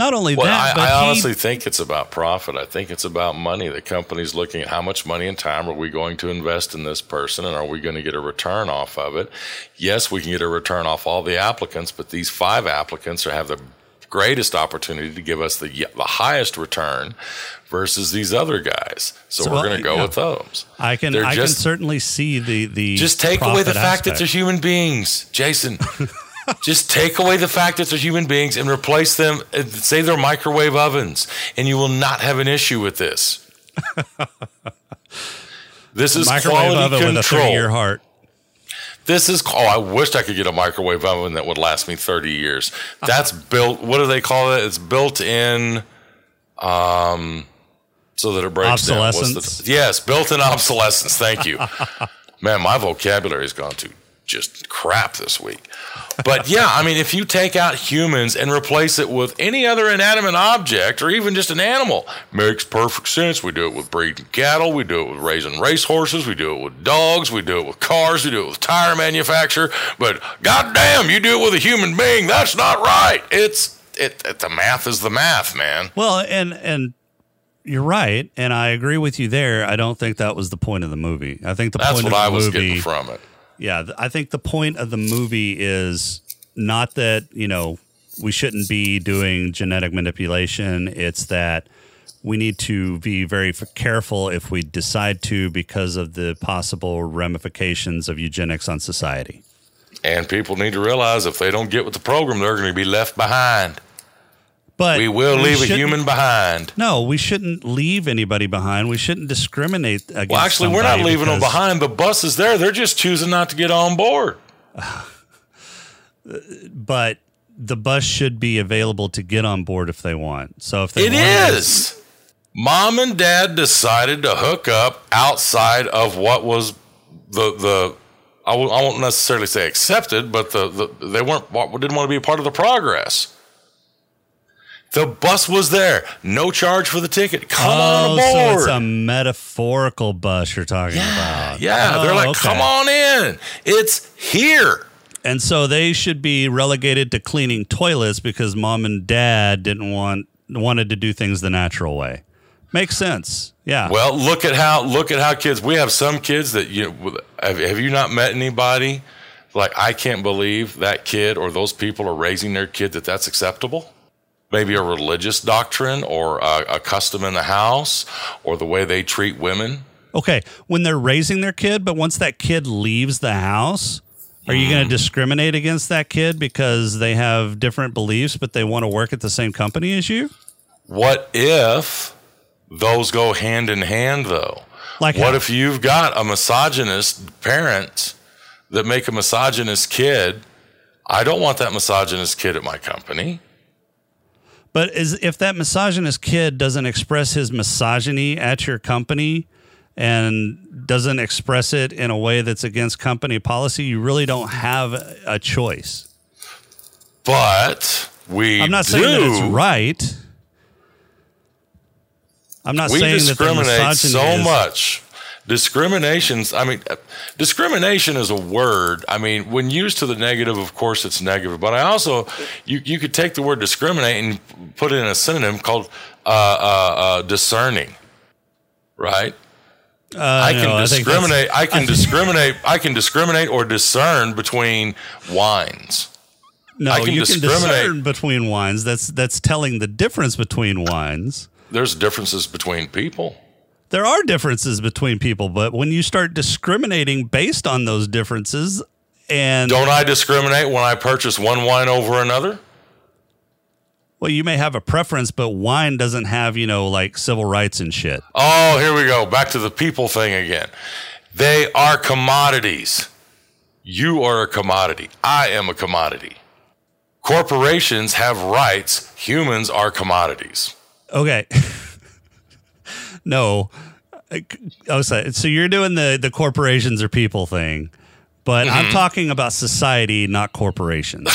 Not only that, but I honestly think it's about profit. I think it's about money. The company's looking at how much money and time are we going to invest in this person, and are we going to get a return off of it? Yes, we can get a return off all the applicants, but these 5 applicants have the greatest opportunity to give us the highest return versus these other guys. So we're going to go with those. I can certainly see the just take away the fact that they're human beings, Jason. Just take away the fact that they're human beings and replace them. Say they're microwave ovens, and you will not have an issue with this. This is microwave quality oven control. With a 3-year heart. This is. Oh, I wish I could get a microwave oven that would last me 30 years. That's built. What do they call it? It's built in. So that it breaks down. Obsolescence. Yes, built in obsolescence. Thank you, man. My vocabulary has gone to just crap this week. But yeah, I mean, if you take out humans and replace it with any other inanimate object or even just an animal, makes perfect sense. We do it with breeding cattle. We do it with raising racehorses. We do it with dogs. We do it with cars. We do it with tire manufacture. But goddamn, you do it with a human being. That's not right. The math is the math, man. Well, and you're right. And I agree with you there. I don't think that was the point of the movie. I think that's what I was getting from it. Yeah, I think the point of the movie is not that, we shouldn't be doing genetic manipulation. It's that we need to be very careful if we decide to, because of the possible ramifications of eugenics on society. And people need to realize if they don't get with the program, they're going to be left behind. But we will leave a human behind. No, we shouldn't leave anybody behind. We shouldn't discriminate against somebody. Well, actually, we're not leaving them behind. The bus is there. They're just choosing not to get on board. But the bus should be available to get on board if they want. So if they want, it is. Mom and Dad decided to hook up outside of what was the I won't necessarily say accepted, but they didn't want to be a part of the progress. The bus was there. No charge for the ticket. Come on aboard. So it's a metaphorical bus you're talking about. Yeah, they're like, come on in. It's here. And so they should be relegated to cleaning toilets because Mom and Dad didn't wanted to do things the natural way. Makes sense. Yeah. Well, look at how kids. We have some kids that have you not met anybody like, I can't believe that kid or those people are raising their kid that's acceptable? Maybe a religious doctrine or a custom in the house or the way they treat women. Okay, when they're raising their kid, but once that kid leaves the house, are you going to discriminate against that kid because they have different beliefs, but they want to work at the same company as you? What if those go hand in hand, though? Like what if you've got a misogynist parent that make a misogynist kid? I don't want that misogynist kid at my company. But if that misogynist kid doesn't express his misogyny at your company and doesn't express it in a way that's against company policy, you really don't have a choice. But I'm not saying that it's right. I'm not saying that the misogyny much. Discrimination is a word. I mean, when used to the negative, of course it's negative. But I also, you could take the word discriminate and put it in a synonym called discerning, right? I can discriminate or discern between wines. No, you can discern between wines. That's telling the difference between wines. There's differences between people. There are differences between people, but when you start discriminating based on those differences and... Don't I discriminate when I purchase one wine over another? Well, you may have a preference, but wine doesn't have, like civil rights and shit. Oh, here we go. Back to the people thing again. They are commodities. You are a commodity. I am a commodity. Corporations have rights. Humans are commodities. Okay. No, oh, so you're doing the corporations or people thing, but I'm talking about society, not corporations.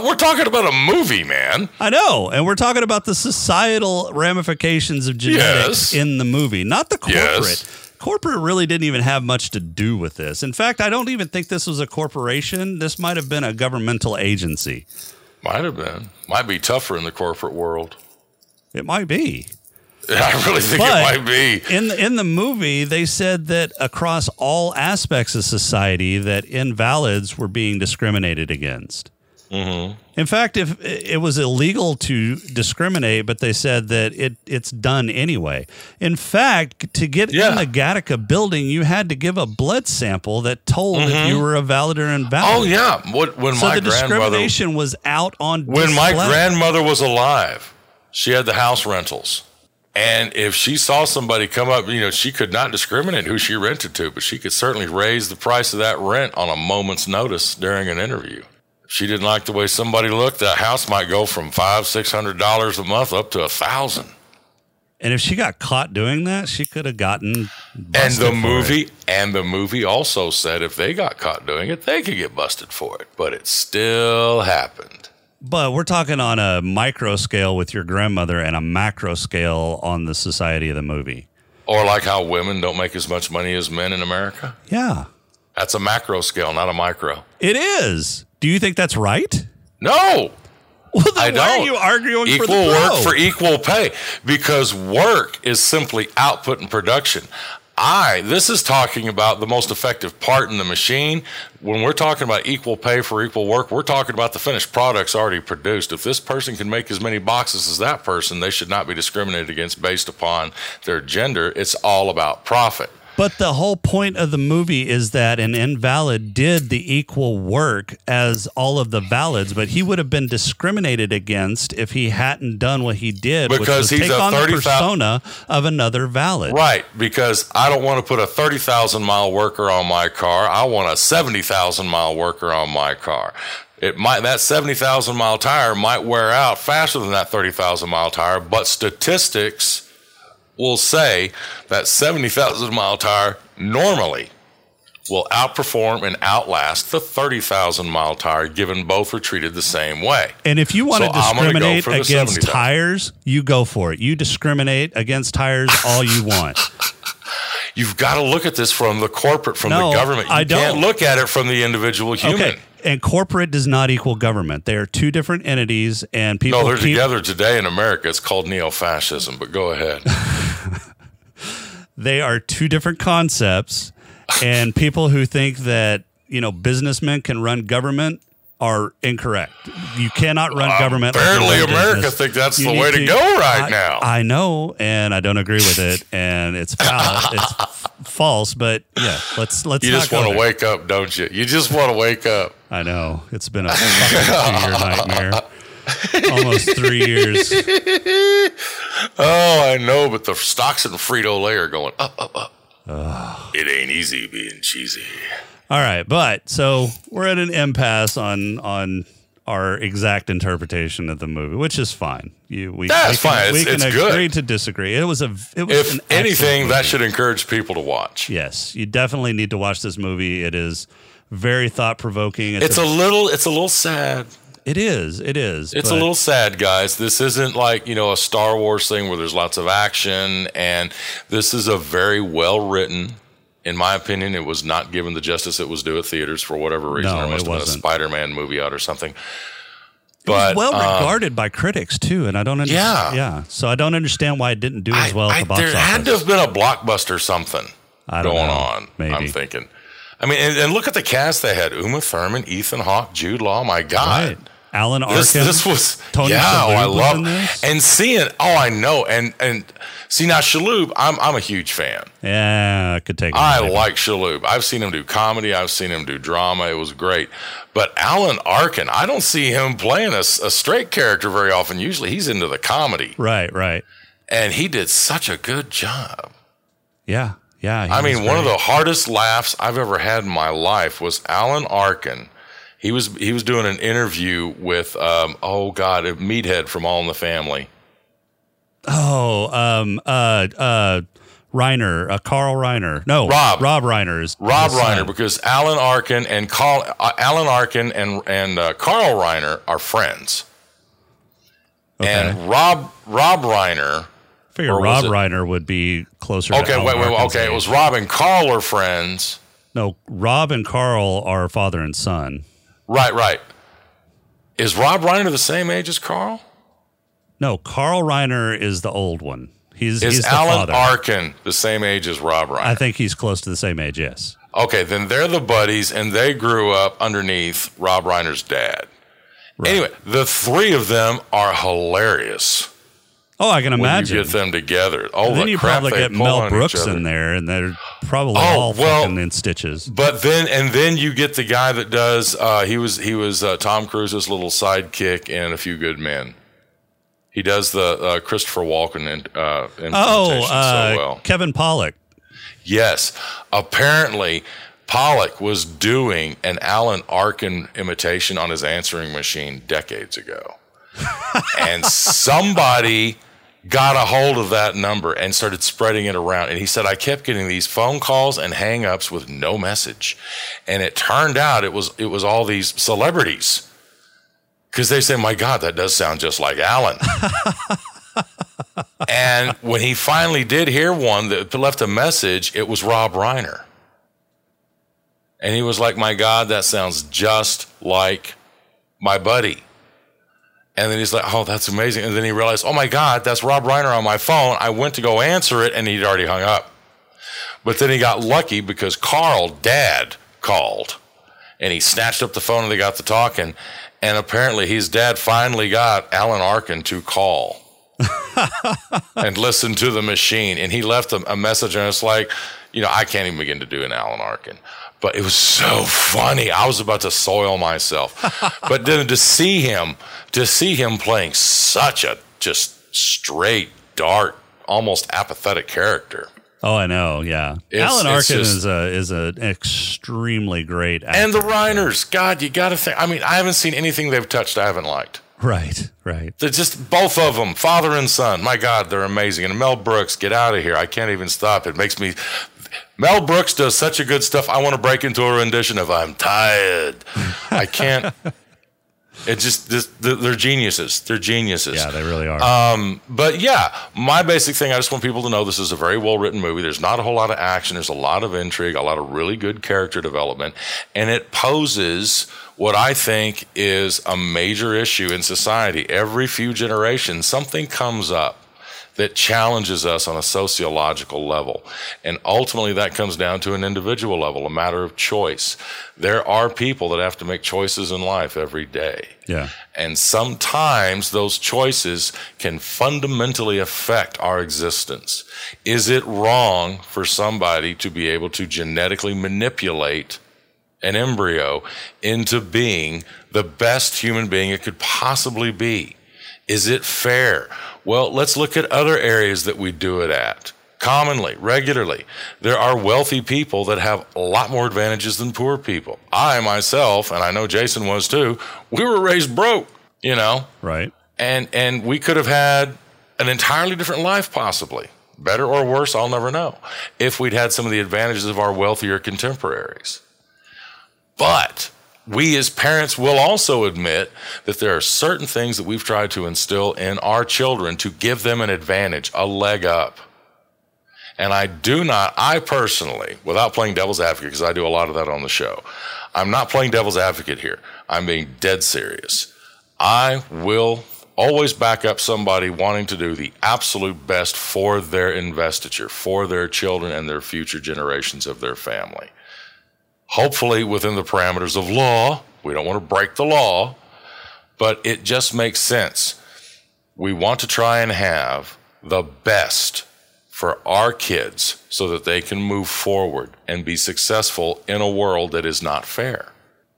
We're talking about a movie, man. I know, and we're talking about the societal ramifications of genetics in the movie, not the corporate. Yes. Corporate really didn't even have much to do with this. In fact, I don't even think this was a corporation. This might have been a governmental agency. Might have been. Might be tougher in the corporate world. It might be. I really think but it might be. In the movie, they said that across all aspects of society that invalids were being discriminated against. Mm-hmm. In fact, if it was illegal to discriminate, but they said that it's done anyway. In fact, to get in the Gattaca building, you had to give a blood sample that told if you were a valid or invalid. Oh yeah, when my discrimination was out on display. When my grandmother was alive, she had the house rentals, and if she saw somebody come up, she could not discriminate who she rented to, but she could certainly raise the price of that rent on a moment's notice during an interview. She didn't like the way somebody looked. The house might go from $500-$600 a month up to $1,000. And if she got caught doing that, she could have gotten busted. And the movie also said if they got caught doing it, they could get busted for it. But it still happened. But we're talking on a micro scale with your grandmother and a macro scale on the society of the movie. Or like how women don't make as much money as men in America. Yeah. That's a macro scale, not a micro. It is. Do you think that's right? No. Well, then why are you arguing for the pro? Equal work for equal pay, because work is simply output and production. This is talking about the most effective part in the machine. When we're talking about equal pay for equal work, we're talking about the finished products already produced. If this person can make as many boxes as that person, they should not be discriminated against based upon their gender. It's all about profit. But the whole point of the movie is that an invalid did the equal work as all of the valids, but he would have been discriminated against if he hadn't done what he did, because which was he's take a on the persona of another valid. Right, because I don't want to put a 30,000-mile worker on my car. I want a 70,000-mile worker on my car. That 70,000-mile tire might wear out faster than that 30,000-mile tire, but statistics will say that 70,000-mile tire normally will outperform and outlast the 30,000-mile tire, given both are treated the same way. And if you want to discriminate against tires, you go for it. You discriminate against tires all you want. You've got to look at this from the corporate, the government. You can't look at it from the individual human. Okay. And corporate does not equal government. They are two different entities, and people. No, they're together today in America. It's called neo-fascism, but go ahead. They are two different concepts, and people who think that, businessmen can run government are incorrect. You cannot run government. Apparently, America think that's the way to go right now. I know, and I don't agree with it, and it's foul. It's false, but yeah, let's. You just want to wake up, don't you? You just want to wake up. I know it's been a two-year nightmare, almost 3 years. Oh, I know, but the stocks in Frito-Lay are going up. Oh. It ain't easy being cheesy. All right, but so we're at an impasse on our exact interpretation of the movie, which is fine. That's fine. We can agree to disagree. If anything, that should encourage people to watch. Yes, you definitely need to watch this movie. It is very thought provoking. It's a little sad. It is. It's a little sad, guys. This isn't like, a Star Wars thing where there's lots of action, and this is a very well written. In my opinion, it was not given the justice it was due at theaters for whatever reason. No, there must have been a Spider-Man movie out or something. But it was well regarded by critics too, and I don't understand. Yeah. So I don't understand why it didn't do as well at the box office. There had to have been a blockbuster something going on. Maybe. I'm thinking. I mean, and look at the cast they had: Uma Thurman, Ethan Hawke, Jude Law. My God. Right. Alan Arkin. This was Tony. Yeah, I love this. And seeing. Oh, I know. And see now, Shalhoub, I'm a huge fan. Yeah, I could take. I like Shalhoub. I've seen him do comedy. I've seen him do drama. It was great. But Alan Arkin, I don't see him playing a straight character very often. Usually, he's into the comedy. Right. And he did such a good job. Yeah. I mean, one of the hardest laughs I've ever had in my life was Alan Arkin. He was doing an interview with Meathead from All in the Family. Carl Reiner. No, Rob Reiner is Rob Reiner, because Alan Arkin and Carl Reiner are friends. Okay. And Rob Reiner. I figure Rob Reiner would be closer. Okay, to wait. Okay, it was Rob and Carl are friends. No, Rob and Carl are father and son. Right. Is Rob Reiner the same age as Carl? No, Carl Reiner is the old one. Is Alan Arkin the same age as Rob Reiner? I think he's close to the same age, yes. Okay, then they're the buddies, and they grew up underneath Rob Reiner's dad. Right. Anyway, the three of them are hilarious. Oh, I can imagine. When you get them together. Oh, and then you probably get Mel Brooks in there, and they're probably fucking in stitches. But then, and then you get the guy that does. He was Tom Cruise's little sidekick in A Few Good Men. He does the Christopher Walken impersonation so well. Kevin Pollak. Yes, apparently Pollak was doing an Alan Arkin imitation on his answering machine decades ago, and somebody got a hold of that number and started spreading it around. And he said, I kept getting these phone calls and hang-ups with no message. And it turned out it was all these celebrities. Because they say, my God, that does sound just like Alan. And when he finally did hear one that left a message, it was Rob Reiner. And he was like, my God, that sounds just like my buddy. And then he's like, oh, that's amazing. And then he realized, oh, my God, that's Rob Reiner on my phone. I went to go answer it, and he'd already hung up. But then he got lucky because Carl, Dad, called. And he snatched up the phone, and they got to talking. And apparently his dad finally got Alan Arkin to call and listen to the machine. And he left a message, and it's like, I can't even begin to do an Alan Arkin. But it was so funny. I was about to soil myself. But then to see him playing such a just straight, dark, almost apathetic character. Oh, I know. Yeah, Alan Arkin is an extremely great actor. And the Reiners, God, you got to think. I mean, I haven't seen anything they've touched I haven't liked. Right. They're just both of them, father and son. My God, they're amazing. And Mel Brooks, get out of here! I can't even stop. It makes me. Mel Brooks does such a good stuff. I want to break into a rendition of "I'm Tired." I can't. It's just they're geniuses. They're geniuses. Yeah, they really are. But yeah, my basic thing, I just want people to know this is a very well-written movie. There's not a whole lot of action. There's a lot of intrigue, a lot of really good character development. And it poses what I think is a major issue in society. Every few generations, something comes up that challenges us on a sociological level. And ultimately that comes down to an individual level, a matter of choice. There are people that have to make choices in life every day. Yeah. And sometimes those choices can fundamentally affect our existence. Is it wrong for somebody to be able to genetically manipulate an embryo into being the best human being it could possibly be? Is it fair? Well, let's look at other areas that we do it at. Commonly, regularly, there are wealthy people that have a lot more advantages than poor people. I, myself, and I know Jason was too, we were raised broke, Right. And we could have had an entirely different life possibly. Better or worse, I'll never know, if we'd had some of the advantages of our wealthier contemporaries. But we as parents will also admit that there are certain things that we've tried to instill in our children to give them an advantage, a leg up. And I personally, without playing devil's advocate, because I do a lot of that on the show, I'm not playing devil's advocate here. I'm being dead serious. I will always back up somebody wanting to do the absolute best for their investiture, for their children and their future generations of their family. Hopefully within the parameters of law. We don't want to break the law, but it just makes sense. We want to try and have the best for our kids so that they can move forward and be successful in a world that is not fair.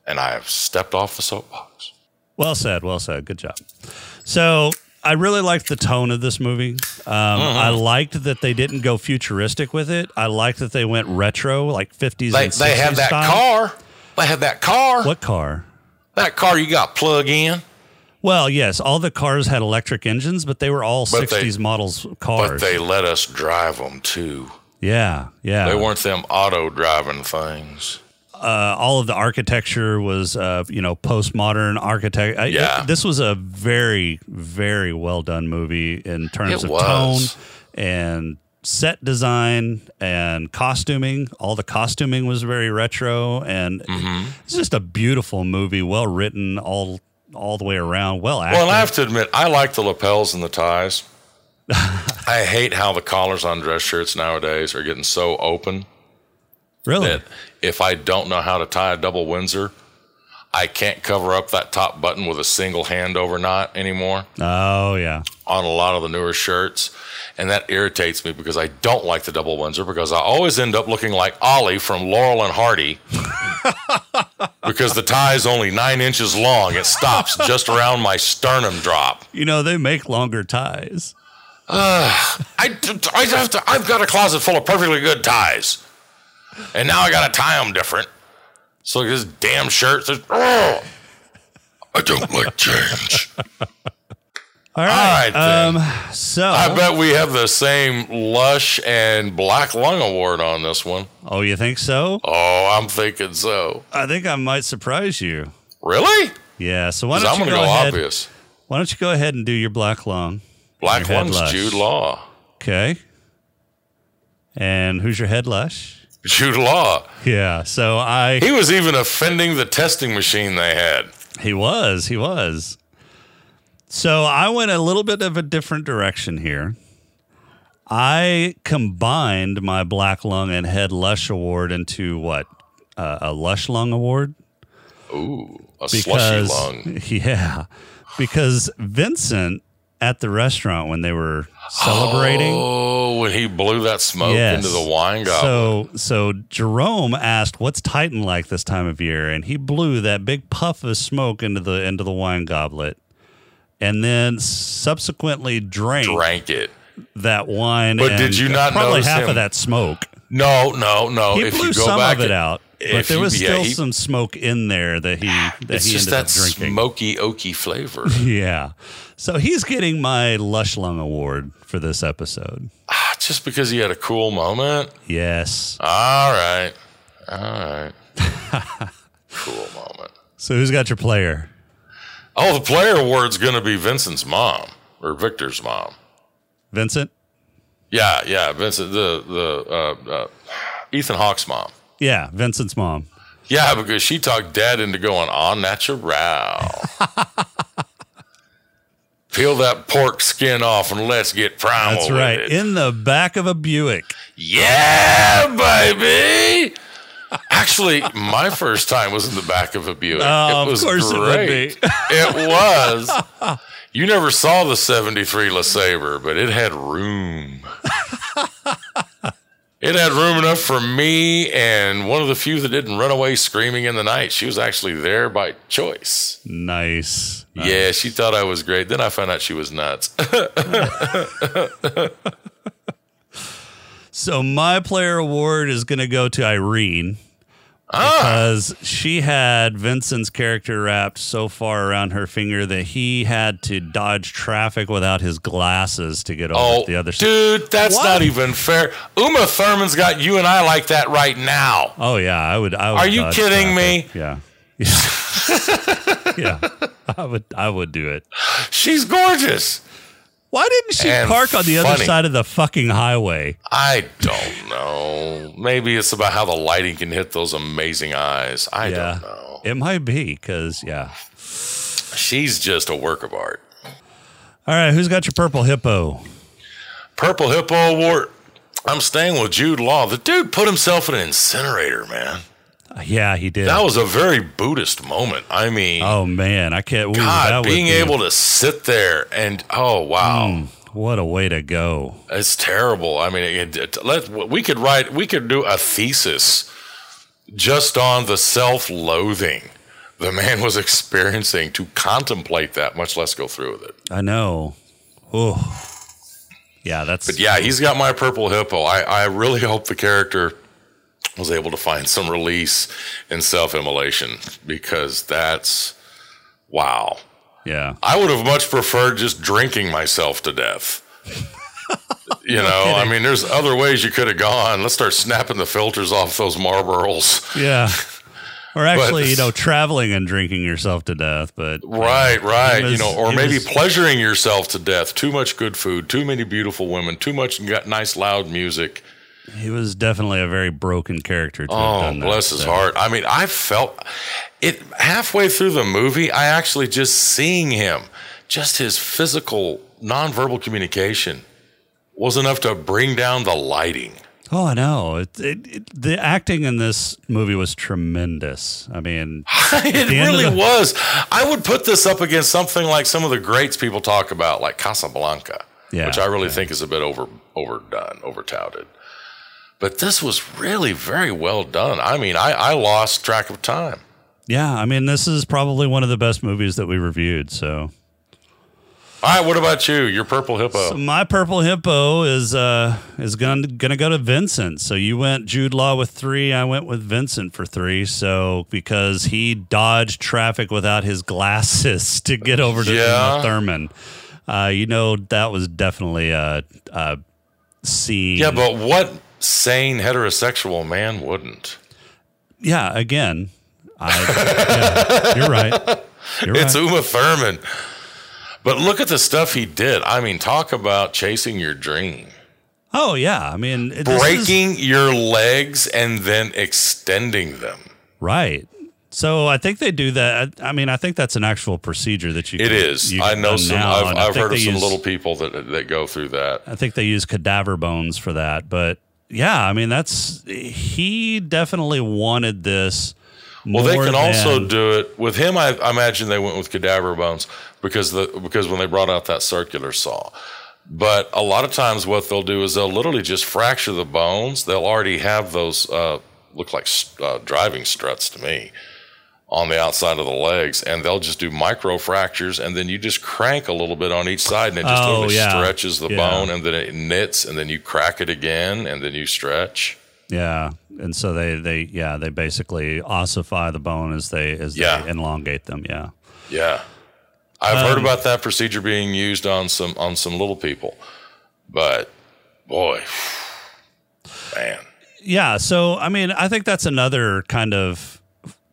And I have stepped off the soapbox. Well said. Good job. So I really liked the tone of this movie. I liked that they didn't go futuristic with it. I liked that they went retro, like 50s and 60s. They had that style. They had that car. What car? That car you got plug in. Well, yes, all the cars had electric engines, but they were all 60s models cars. But they let us drive them, too. Yeah. They weren't them auto-driving things. All of the architecture was, postmodern architect. This was a very, very well done movie in terms of tone and set design and costuming. All the costuming was very retro, and it's just a beautiful movie, well written, all all the way around. Well, acted. Well, and I have to admit, I like the lapels and the ties. I hate how the collars on dress shirts nowadays are getting so open. Really? That if I don't know how to tie a double Windsor, I can't cover up that top button with a single hand over knot anymore. Oh, yeah. On a lot of the newer shirts. And that irritates me because I don't like the double Windsor because I always end up looking like Ollie from Laurel and Hardy because the tie is only 9 inches long. It stops just around my sternum drop. You know, they make longer ties. I've got a closet full of perfectly good ties. And now I got to tie them different. So this damn shirt says, oh, I don't like change. All right then. So I bet we have the same Lush and Black Lung Award on this one. Oh, you think so? Oh, I'm thinking so. I think I might surprise you. Really? Yeah. So why don't I'm you gonna go ahead? Obvious. Why don't you go ahead and do your Black Lung? Black Lung's Jude Law. Okay. And who's your head Lush? Jude Law. Yeah, so he was even offending the testing machine they had. He was. So I went a little bit of a different direction here. I combined my Black Lung and Head Lush Award into what? A Lush Lung Award? Ooh, slushy lung. Yeah, because Vincent at the restaurant when they were celebrating. Oh, when he blew that smoke into the wine goblin. So Jerome asked, what's Titan like this time of year? And he blew that big puff of smoke into the wine goblet and then subsequently drank it. That wine. But did you not probably notice half of that smoke? No. He blew some of it out. But there was still some smoke in there that he ended up drinking. Smoky, oaky flavor. Yeah. So he's getting my Lush Lung Award for this episode. Just because he had a cool moment? Yes. All right. Cool moment. So who's got your player? Oh, the player award's going to be Vincent's mom or Victor's mom. Vincent? Yeah. Vincent, the Ethan Hawke's mom. Yeah, Vincent's mom. Yeah, because she talked Dad into going au natural. Peel that pork skin off and let's get primal. That's right, with it. In the back of a Buick. Yeah, baby. Actually, my first time was in the back of a Buick. Oh, it was of course great. It would be. It was. You never saw the 73 LeSabre, but it had room. It had room enough for me and one of the few that didn't run away screaming in the night. She was actually there by choice. Nice. Yeah, she thought I was great. Then I found out she was nuts. So my player award is going to go to Irene because she had Vincent's character wrapped so far around her finger that he had to dodge traffic without his glasses to get over to the other side. Dude, that's not even fair. Uma Thurman's got you and I like that right now. Oh, yeah. I would. Are you kidding me? Yeah. Yeah. I would do it. She's gorgeous. Why didn't she park on the other side of the fucking highway? I don't know. Maybe it's about how the lighting can hit those amazing eyes. I don't know. It might be because, she's just a work of art. All right. Who's got your Purple Hippo? Purple Hippo Award. I'm staying with Jude Law. The dude put himself in an incinerator, man. Yeah, he did. That was a very Buddhist moment. I mean... Oh, man, I can't... God, being able to sit there and... Oh, wow. What a way to go. It's terrible. I mean, we could do a thesis just on the self-loathing the man was experiencing to contemplate that, much less go through with it. I know. Oh. Yeah, that's... But yeah, he's got my Purple Hippo. I really hope the character... was able to find some release in self-immolation because that's wow. Yeah. I would have much preferred just drinking myself to death. You know, I mean, there's other ways you could have gone. Let's start snapping the filters off those Marlboros. Yeah. Or actually, traveling and drinking yourself to death, but right. Or maybe pleasuring yourself to death. Too much good food, too many beautiful women, too much nice loud music. He was definitely a very broken character. Bless his heart. I mean, I felt it halfway through the movie. I actually just seeing him, just his physical nonverbal communication was enough to bring down the lighting. Oh, I know. The acting in this movie was tremendous. I mean, it really was. I would put this up against something like some of the greats people talk about, like Casablanca, which I really think is a bit overdone, overtouted. But this was really very well done. I mean, I lost track of time. Yeah, I mean, this is probably one of the best movies that we reviewed, so... All right, what about you? Your purple hippo. So my purple hippo is gonna go to Vincent. So you went Jude Law with 3. I went with Vincent for 3. So because he dodged traffic without his glasses to get over to Uma Thurman, you know that was definitely a scene. Yeah, but what sane heterosexual man wouldn't? Yeah, again, you're right. It's Uma Thurman. But look at the stuff he did. I mean, talk about chasing your dream. Oh, yeah. I mean, breaking your legs and then extending them. Right. So I think they do that. I mean, I think that's an actual procedure that you can do. It is. I know some. I've heard of some little people that go through that. I think they use cadaver bones for that. But yeah, I mean, he definitely wanted this. Well, they can also do it with him. I imagine they went with cadaver bones because when they brought out that circular saw. But a lot of times, what they'll do is they'll literally just fracture the bones. They'll already have those look like driving struts to me on the outside of the legs, and they'll just do micro fractures, and then you just crank a little bit on each side, and it just stretches the bone, and then it knits, and then you crack it again, and then you stretch. Yeah, and so they basically ossify the bone as they elongate them. Yeah, yeah. I've heard about that procedure being used on some little people, but boy, man. Yeah. So I mean, I think that's another kind of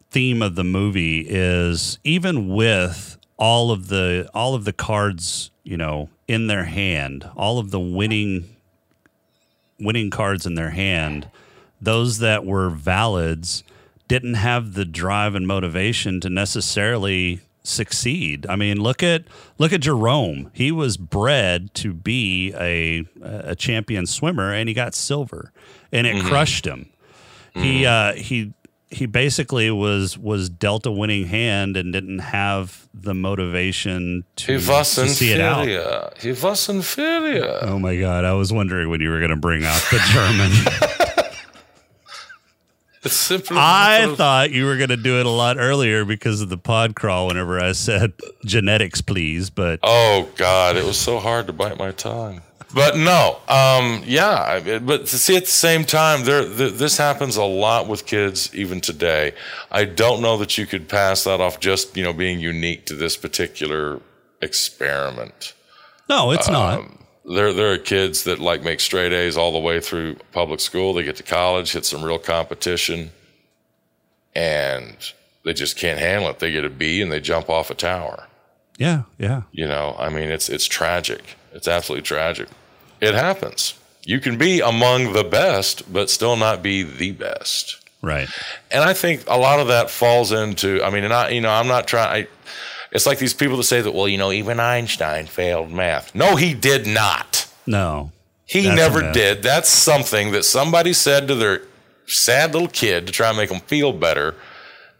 theme of the movie is even with all of the cards, you know, in their hand, all of the winning cards in their hand, those that were valids didn't have the drive and motivation to necessarily succeed. I mean, look at Jerome. He was bred to be a champion swimmer, and he got silver, and it crushed him. Mm-hmm. He basically was dealt a winning hand and didn't have the motivation to see it out. He was inferior. Oh, my God. I was wondering when you were going to bring out the German. I thought you were going to do it a lot earlier because of the pod crawl whenever I said genetics, please. But oh, God. It was so hard to bite my tongue. But no, but see, at the same time, this happens a lot with kids even today. I don't know that you could pass that off just, you know, being unique to this particular experiment. No, it's not. There are kids that like make straight A's all the way through public school. They get to college, hit some real competition, and they just can't handle it. They get a B and they jump off a tower. Yeah, yeah. You know, I mean, it's tragic. It's absolutely tragic. It happens. You can be among the best, but still not be the best. Right. And I think a lot of that falls into, I mean, and I'm not trying. It's like these people that say that, well, you know, even Einstein failed math. No, he did not. No. He never did. That's something that somebody said to their sad little kid to try and make them feel better.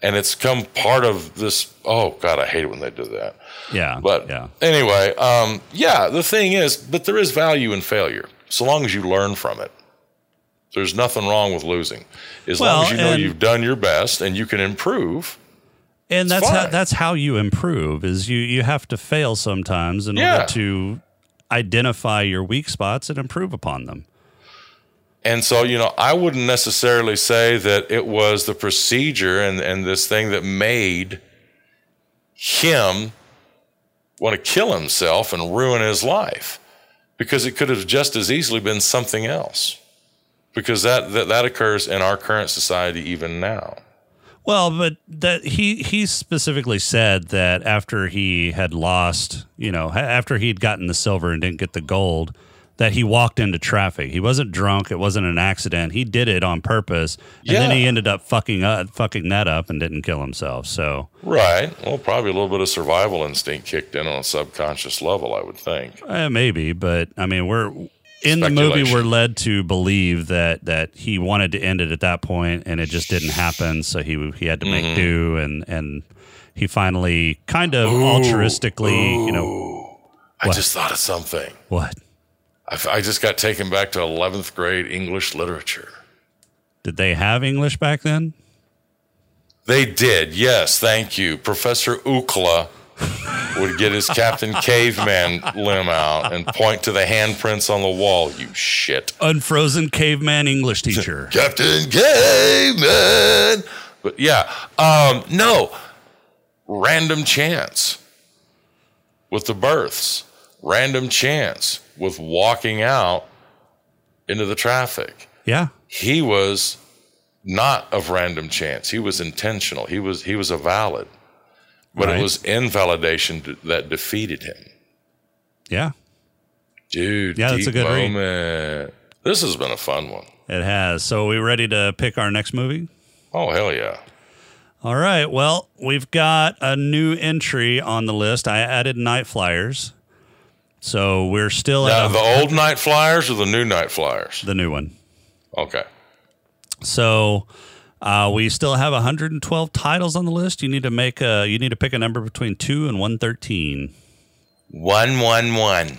And it's come part of this. Oh, God, I hate it when they do that. Yeah. But anyway, the thing is, but there is value in failure so long as you learn from it. There's nothing wrong with losing. As long as you know you've done your best and you can improve. And that's fine. That's how you improve is you have to fail sometimes in order to identify your weak spots and improve upon them. And so, you know, I wouldn't necessarily say that it was the procedure and this thing that made him want to kill himself and ruin his life, because it could have just as easily been something else, because that occurs in our current society even now. Well, but that he specifically said that after he had lost, you know, after he'd gotten the silver and didn't get the gold, that he walked into traffic. He wasn't drunk. It wasn't an accident. He did it on purpose. And then he ended up fucking that up and didn't kill himself. So right. Well, probably a little bit of survival instinct kicked in on a subconscious level, I would think. Maybe, but I mean, we're in the movie, we're led to believe that he wanted to end it at that point, and it just didn't happen. So he had to make do, and he finally kind of altruistically, you know. I just thought of something. What? I just got taken back to 11th grade English literature. Did they have English back then? They did, yes. Thank you. Professor Ukla would get his Captain Caveman limb out and point to the handprints on the wall. You shit. Unfrozen caveman English teacher. Captain Caveman. But yeah, no. Random chance with the births. Random chance with walking out into the traffic. Yeah. He was not of random chance. He was intentional. He was a valid. But it was invalidation that defeated him. Yeah. Dude, yeah, that's a good moment. This has been a fun one. It has. So are we ready to pick our next movie? Oh, hell yeah. All right. Well, we've got a new entry on the list. I added Night Flyers. So we're still now, at the old Night Flyers or the new Night Flyers? The new one. Okay. So we still have 112 titles on the list. You need to pick a number between 2 and 113. 111.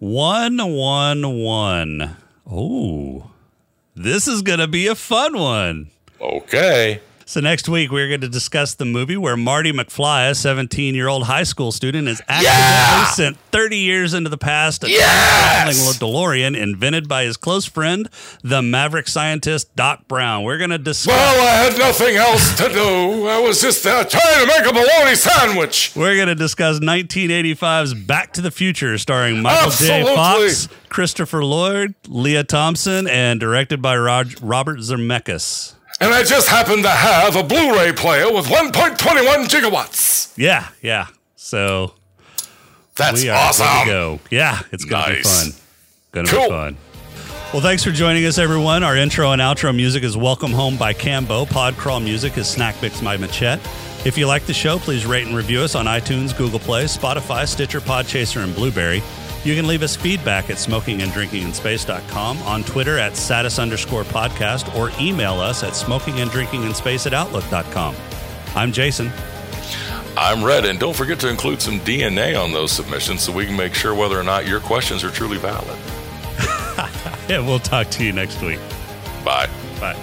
111. Oh, this is gonna be a fun one. Okay. So next week, we're going to discuss the movie where Marty McFly, a 17-year-old high school student, is accidentally sent 30 years into the past in a traveling DeLorean invented by his close friend, the maverick scientist Doc Brown. We're going to discuss... Well, I had nothing else to do. I was just trying to make a bologna sandwich. We're going to discuss 1985's Back to the Future, starring Michael J. Fox, Christopher Lloyd, Leah Thompson, and directed by Robert Zemeckis. And I just happen to have a Blu-ray player with 1.21 gigawatts. Yeah. So that's awesome. Good to go. Yeah, it's going to be fun. Going to be fun. Well, thanks for joining us, everyone. Our intro and outro music is Welcome Home by Cambo. Podcrawl music is Snack Mix by Machette. If you like the show, please rate and review us on iTunes, Google Play, Spotify, Stitcher, Podchaser, and Blueberry. You can leave us feedback at smokinganddrinkinginspace.com, on Twitter at @status_podcast, or email us at smokinganddrinkinginspace@outlook.com. I'm Jason. I'm Red, and don't forget to include some DNA on those submissions so we can make sure whether or not your questions are truly valid. And we'll talk to you next week. Bye. Bye.